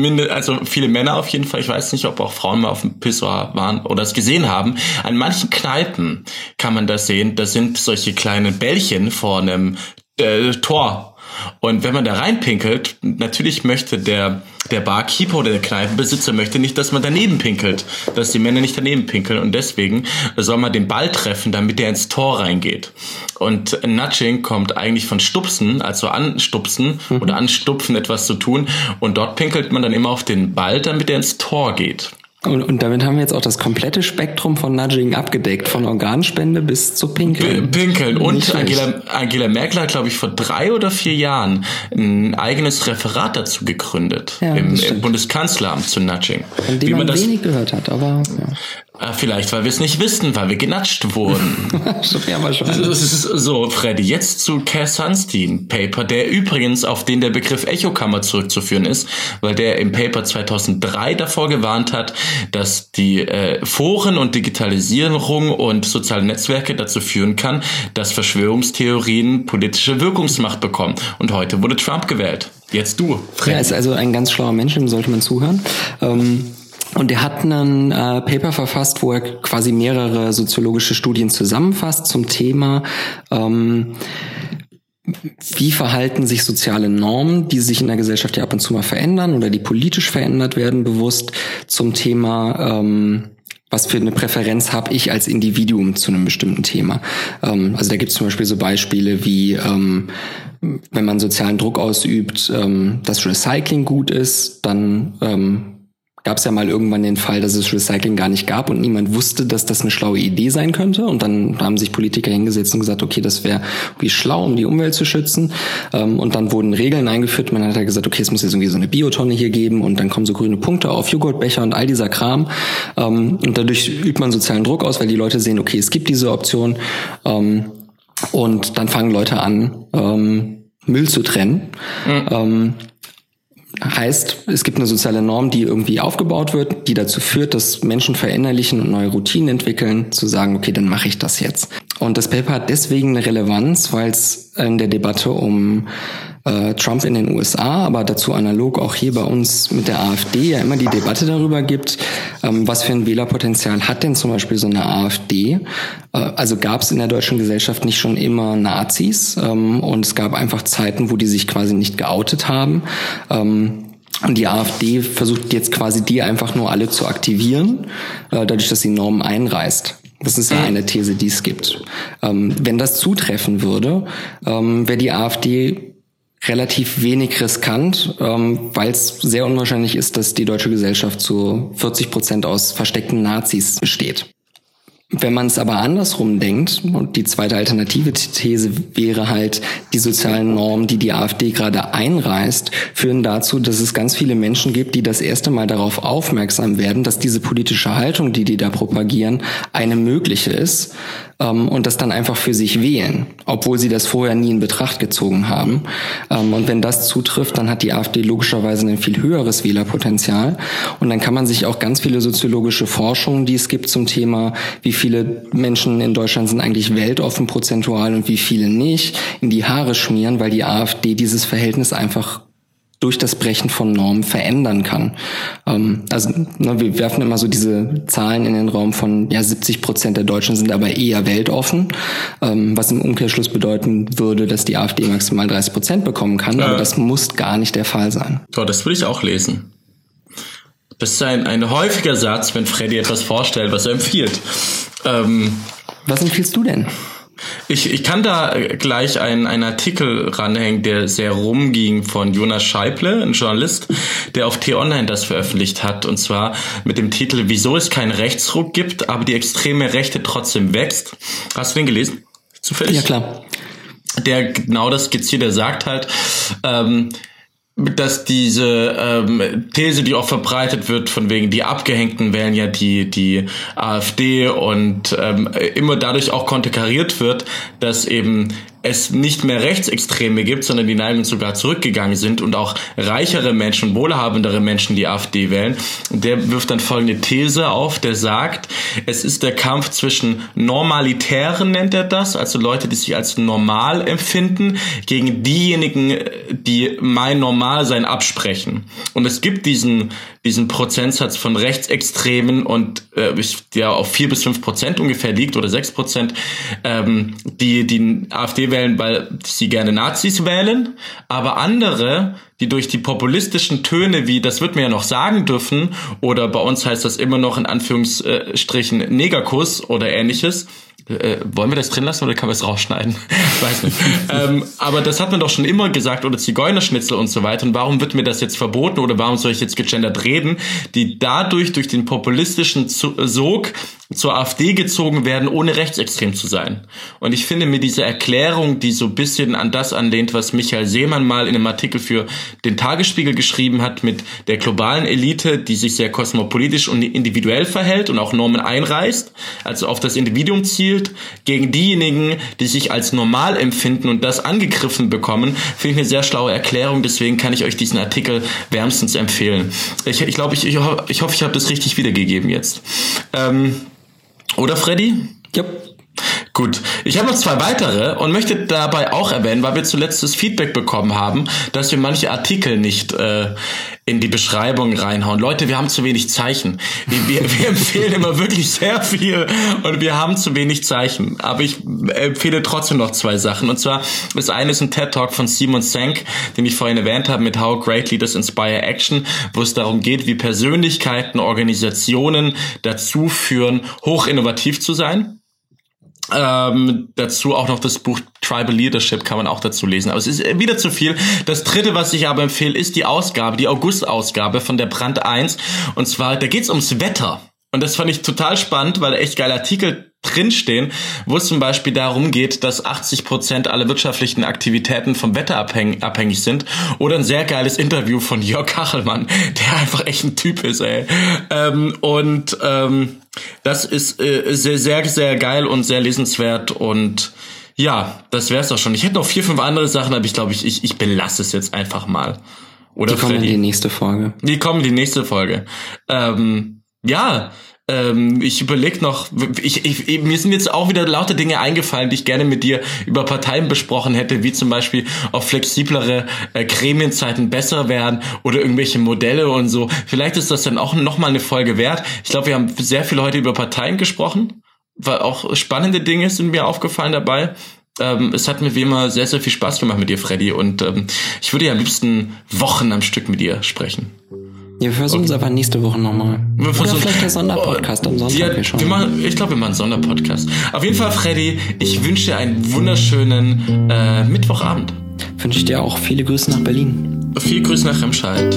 viele Männer auf jeden Fall, ich weiß nicht, ob auch Frauen mal auf dem Pissoir waren oder es gesehen haben, an manchen Kneipen kann man das sehen, da sind solche kleine Bällchen vor einem Tor. Und wenn man da reinpinkelt, natürlich möchte der Barkeeper oder der Kneipenbesitzer möchte nicht, dass man daneben pinkelt, dass die Männer nicht daneben pinkeln, und deswegen soll man den Ball treffen, damit der ins Tor reingeht. Und Nudging kommt eigentlich von Stupsen, also anstupsen oder anstupfen, etwas zu tun, und dort pinkelt man dann immer auf den Ball, damit der ins Tor geht. Und damit haben wir jetzt auch das komplette Spektrum von Nudging abgedeckt, von Organspende bis zu Pinkeln. Und Angela Merkel hat, glaube ich, vor 3 oder 4 Jahren ein eigenes Referat dazu gegründet, ja, im Bundeskanzleramt zu Nudging. Von dem man wenig gehört hat, aber... Ja. Vielleicht, weil wir es nicht wissen, weil wir genatscht wurden. Ja, wahrscheinlich. So, Freddy, jetzt zu Cass Sunstein Paper, der übrigens, auf den der Begriff Echokammer zurückzuführen ist, weil der im Paper 2003 davor gewarnt hat, dass die Foren und Digitalisierung und soziale Netzwerke dazu führen kann, dass Verschwörungstheorien politische Wirkungsmacht bekommen. Und heute wurde Trump gewählt. Jetzt du, Freddy. Er ist also ein ganz schlauer Mensch, dem sollte man zuhören. Und er hat einen Paper verfasst, wo er quasi mehrere soziologische Studien zusammenfasst zum Thema, wie verhalten sich soziale Normen, die sich in der Gesellschaft ja ab und zu mal verändern oder die politisch verändert werden, bewusst zum Thema, was für eine Präferenz habe ich als Individuum zu einem bestimmten Thema. Also da gibt es zum Beispiel so Beispiele wie, wenn man sozialen Druck ausübt, dass Recycling gut ist, dann gab es ja mal irgendwann den Fall, dass es Recycling gar nicht gab und niemand wusste, dass das eine schlaue Idee sein könnte. Und dann haben sich Politiker hingesetzt und gesagt, okay, das wäre wie schlau, um die Umwelt zu schützen. Und dann wurden Regeln eingeführt. Man hat ja gesagt, okay, es muss jetzt irgendwie so eine Biotonne hier geben und dann kommen so grüne Punkte auf Joghurtbecher und all dieser Kram. Und dadurch übt man sozialen Druck aus, weil die Leute sehen, okay, es gibt diese Option. Und dann fangen Leute an, Müll zu trennen. Mhm. Heißt, es gibt eine soziale Norm, die irgendwie aufgebaut wird, die dazu führt, dass Menschen verinnerlichen und neue Routinen entwickeln, zu sagen, okay, dann mache ich das jetzt. Und das Paper hat deswegen eine Relevanz, weil es in der Debatte um Trump in den USA, aber dazu analog auch hier bei uns mit der AfD ja immer die Debatte darüber gibt, was für ein Wählerpotenzial hat denn zum Beispiel so eine AfD? Also gab es in der deutschen Gesellschaft nicht schon immer Nazis und es gab einfach Zeiten, wo die sich quasi nicht geoutet haben. Und die AfD versucht jetzt quasi die einfach nur alle zu aktivieren, dadurch, dass sie Normen einreißt. Das ist ja eine These, die es gibt. Wenn das zutreffen würde, wäre die AfD relativ wenig riskant, weil es sehr unwahrscheinlich ist, dass die deutsche Gesellschaft zu 40% aus versteckten Nazis besteht. Wenn man es aber andersrum denkt, und die zweite alternative These wäre halt, die sozialen Normen, die die AfD gerade einreißt, führen dazu, dass es ganz viele Menschen gibt, die das erste Mal darauf aufmerksam werden, dass diese politische Haltung, die die da propagieren, eine mögliche ist, und das dann einfach für sich wählen, obwohl sie das vorher nie in Betracht gezogen haben. Und wenn das zutrifft, dann hat die AfD logischerweise ein viel höheres Wählerpotenzial. Und dann kann man sich auch ganz viele soziologische Forschungen, die es gibt zum Thema, wie viele Menschen in Deutschland sind eigentlich weltoffen prozentual und wie viele nicht, in die Haare schmieren, weil die AfD dieses Verhältnis einfach durch das Brechen von Normen verändern kann. Also wir werfen immer so diese Zahlen in den Raum von 70% der Deutschen sind aber eher weltoffen, was im Umkehrschluss bedeuten würde, dass die AfD maximal 30% bekommen kann, aber das muss gar nicht der Fall sein. So, das würde ich auch lesen. Das ist ein häufiger Satz, wenn Freddy etwas vorstellt, was er empfiehlt. Was empfiehlst du denn? Ich kann da gleich einen Artikel ranhängen, der sehr rumging von Jonas Scheible, ein Journalist, der auf T-Online das veröffentlicht hat, und zwar mit dem Titel "Wieso es keinen Rechtsruck gibt, aber die extreme Rechte trotzdem wächst". Hast du den gelesen? Zufällig? Ja, klar. Der genau das skizziert, der sagt halt, dass diese These, die auch verbreitet wird, von wegen die Abgehängten wählen ja die AfD und immer dadurch auch konterkariert wird, dass eben es nicht mehr Rechtsextreme gibt, sondern die Neigungen sogar zurückgegangen sind und auch reichere Menschen, wohlhabendere Menschen die AfD wählen. Und der wirft dann folgende These auf, der sagt, es ist der Kampf zwischen Normalitären, nennt er das, also Leute, die sich als normal empfinden, gegen diejenigen, die mein Normalsein absprechen. Und es gibt diesen Prozentsatz von Rechtsextremen und der auf 4-5% ungefähr liegt oder 6%, die AfD wählen, weil sie gerne Nazis wählen, aber andere, die durch die populistischen Töne wie "das wird mir ja noch sagen dürfen" oder bei uns heißt das immer noch in Anführungsstrichen Negerkuss oder ähnliches. Wollen wir das drin lassen oder kann man es rausschneiden? Weiß nicht. Aber das hat man doch schon immer gesagt, oder Zigeunerschnitzel und so weiter. Und warum wird mir das jetzt verboten oder warum soll ich jetzt gegendert reden? Die dadurch durch den populistischen Sog zur AfD gezogen werden, ohne rechtsextrem zu sein. Und ich finde mir diese Erklärung, die so ein bisschen an das anlehnt, was Michael Seemann mal in einem Artikel für den Tagesspiegel geschrieben hat, mit der globalen Elite, die sich sehr kosmopolitisch und individuell verhält und auch Normen einreißt, also auf das Individuum zielt, gegen diejenigen, die sich als normal empfinden und das angegriffen bekommen, finde ich eine sehr schlaue Erklärung. Deswegen kann ich euch diesen Artikel wärmstens empfehlen. Ich glaube, ich hoffe, ich habe das richtig wiedergegeben jetzt. Oder Freddy? Ja. Gut, ich habe noch zwei weitere und möchte dabei auch erwähnen, weil wir zuletzt das Feedback bekommen haben, dass wir manche Artikel nicht in die Beschreibung reinhauen. Leute, wir haben zu wenig Zeichen. Wir empfehlen immer wirklich sehr viel und wir haben zu wenig Zeichen. Aber ich empfehle trotzdem noch zwei Sachen. Und zwar, das eine ist ein TED-Talk von Simon Sinek, den ich vorhin erwähnt habe, mit "How Great Leaders Inspire Action", wo es darum geht, wie Persönlichkeiten, Organisationen dazu führen, hochinnovativ zu sein. Dazu auch noch das Buch Tribal Leadership kann man auch dazu lesen. Aber es ist wieder zu viel. Das dritte, was ich aber empfehle, ist die Ausgabe, die August-Ausgabe von der Brand 1. Und zwar, da geht's ums Wetter. Und das fand ich total spannend, weil da echt geile Artikel drinstehen, wo es zum Beispiel darum geht, dass 80% aller wirtschaftlichen Aktivitäten vom Wetter abhängig sind. Oder ein sehr geiles Interview von Jörg Kachelmann, der einfach echt ein Typ ist, ey. Das ist sehr, sehr, sehr geil und sehr lesenswert. Und ja, das wär's doch schon. Ich hätte noch 4, 5 andere Sachen, aber ich glaube, ich belasse es jetzt einfach mal. Oder die kommen in die nächste Folge. Ich überlege noch, mir sind jetzt auch wieder lauter Dinge eingefallen, die ich gerne mit dir über Parteien besprochen hätte, wie zum Beispiel, ob flexiblere Gremienzeiten besser wären oder irgendwelche Modelle und so. Vielleicht ist das dann auch nochmal eine Folge wert. Ich glaube, wir haben sehr viel heute über Parteien gesprochen, weil auch spannende Dinge sind mir aufgefallen dabei. Es hat mir wie immer sehr, sehr viel Spaß gemacht mit dir, Freddy, und ich würde ja am liebsten Wochen am Stück mit dir sprechen. Ja, wir versuchen es aber nächste Woche nochmal. Oder vielleicht der Sonderpodcast am Sonntag. Ja, schon. Ich glaube, wir machen einen Sonderpodcast. Auf jeden Fall, Freddy, ich wünsche dir einen wunderschönen Mittwochabend. Wünsche ich dir auch. Viele Grüße nach Berlin. Viele Grüße nach Remscheid.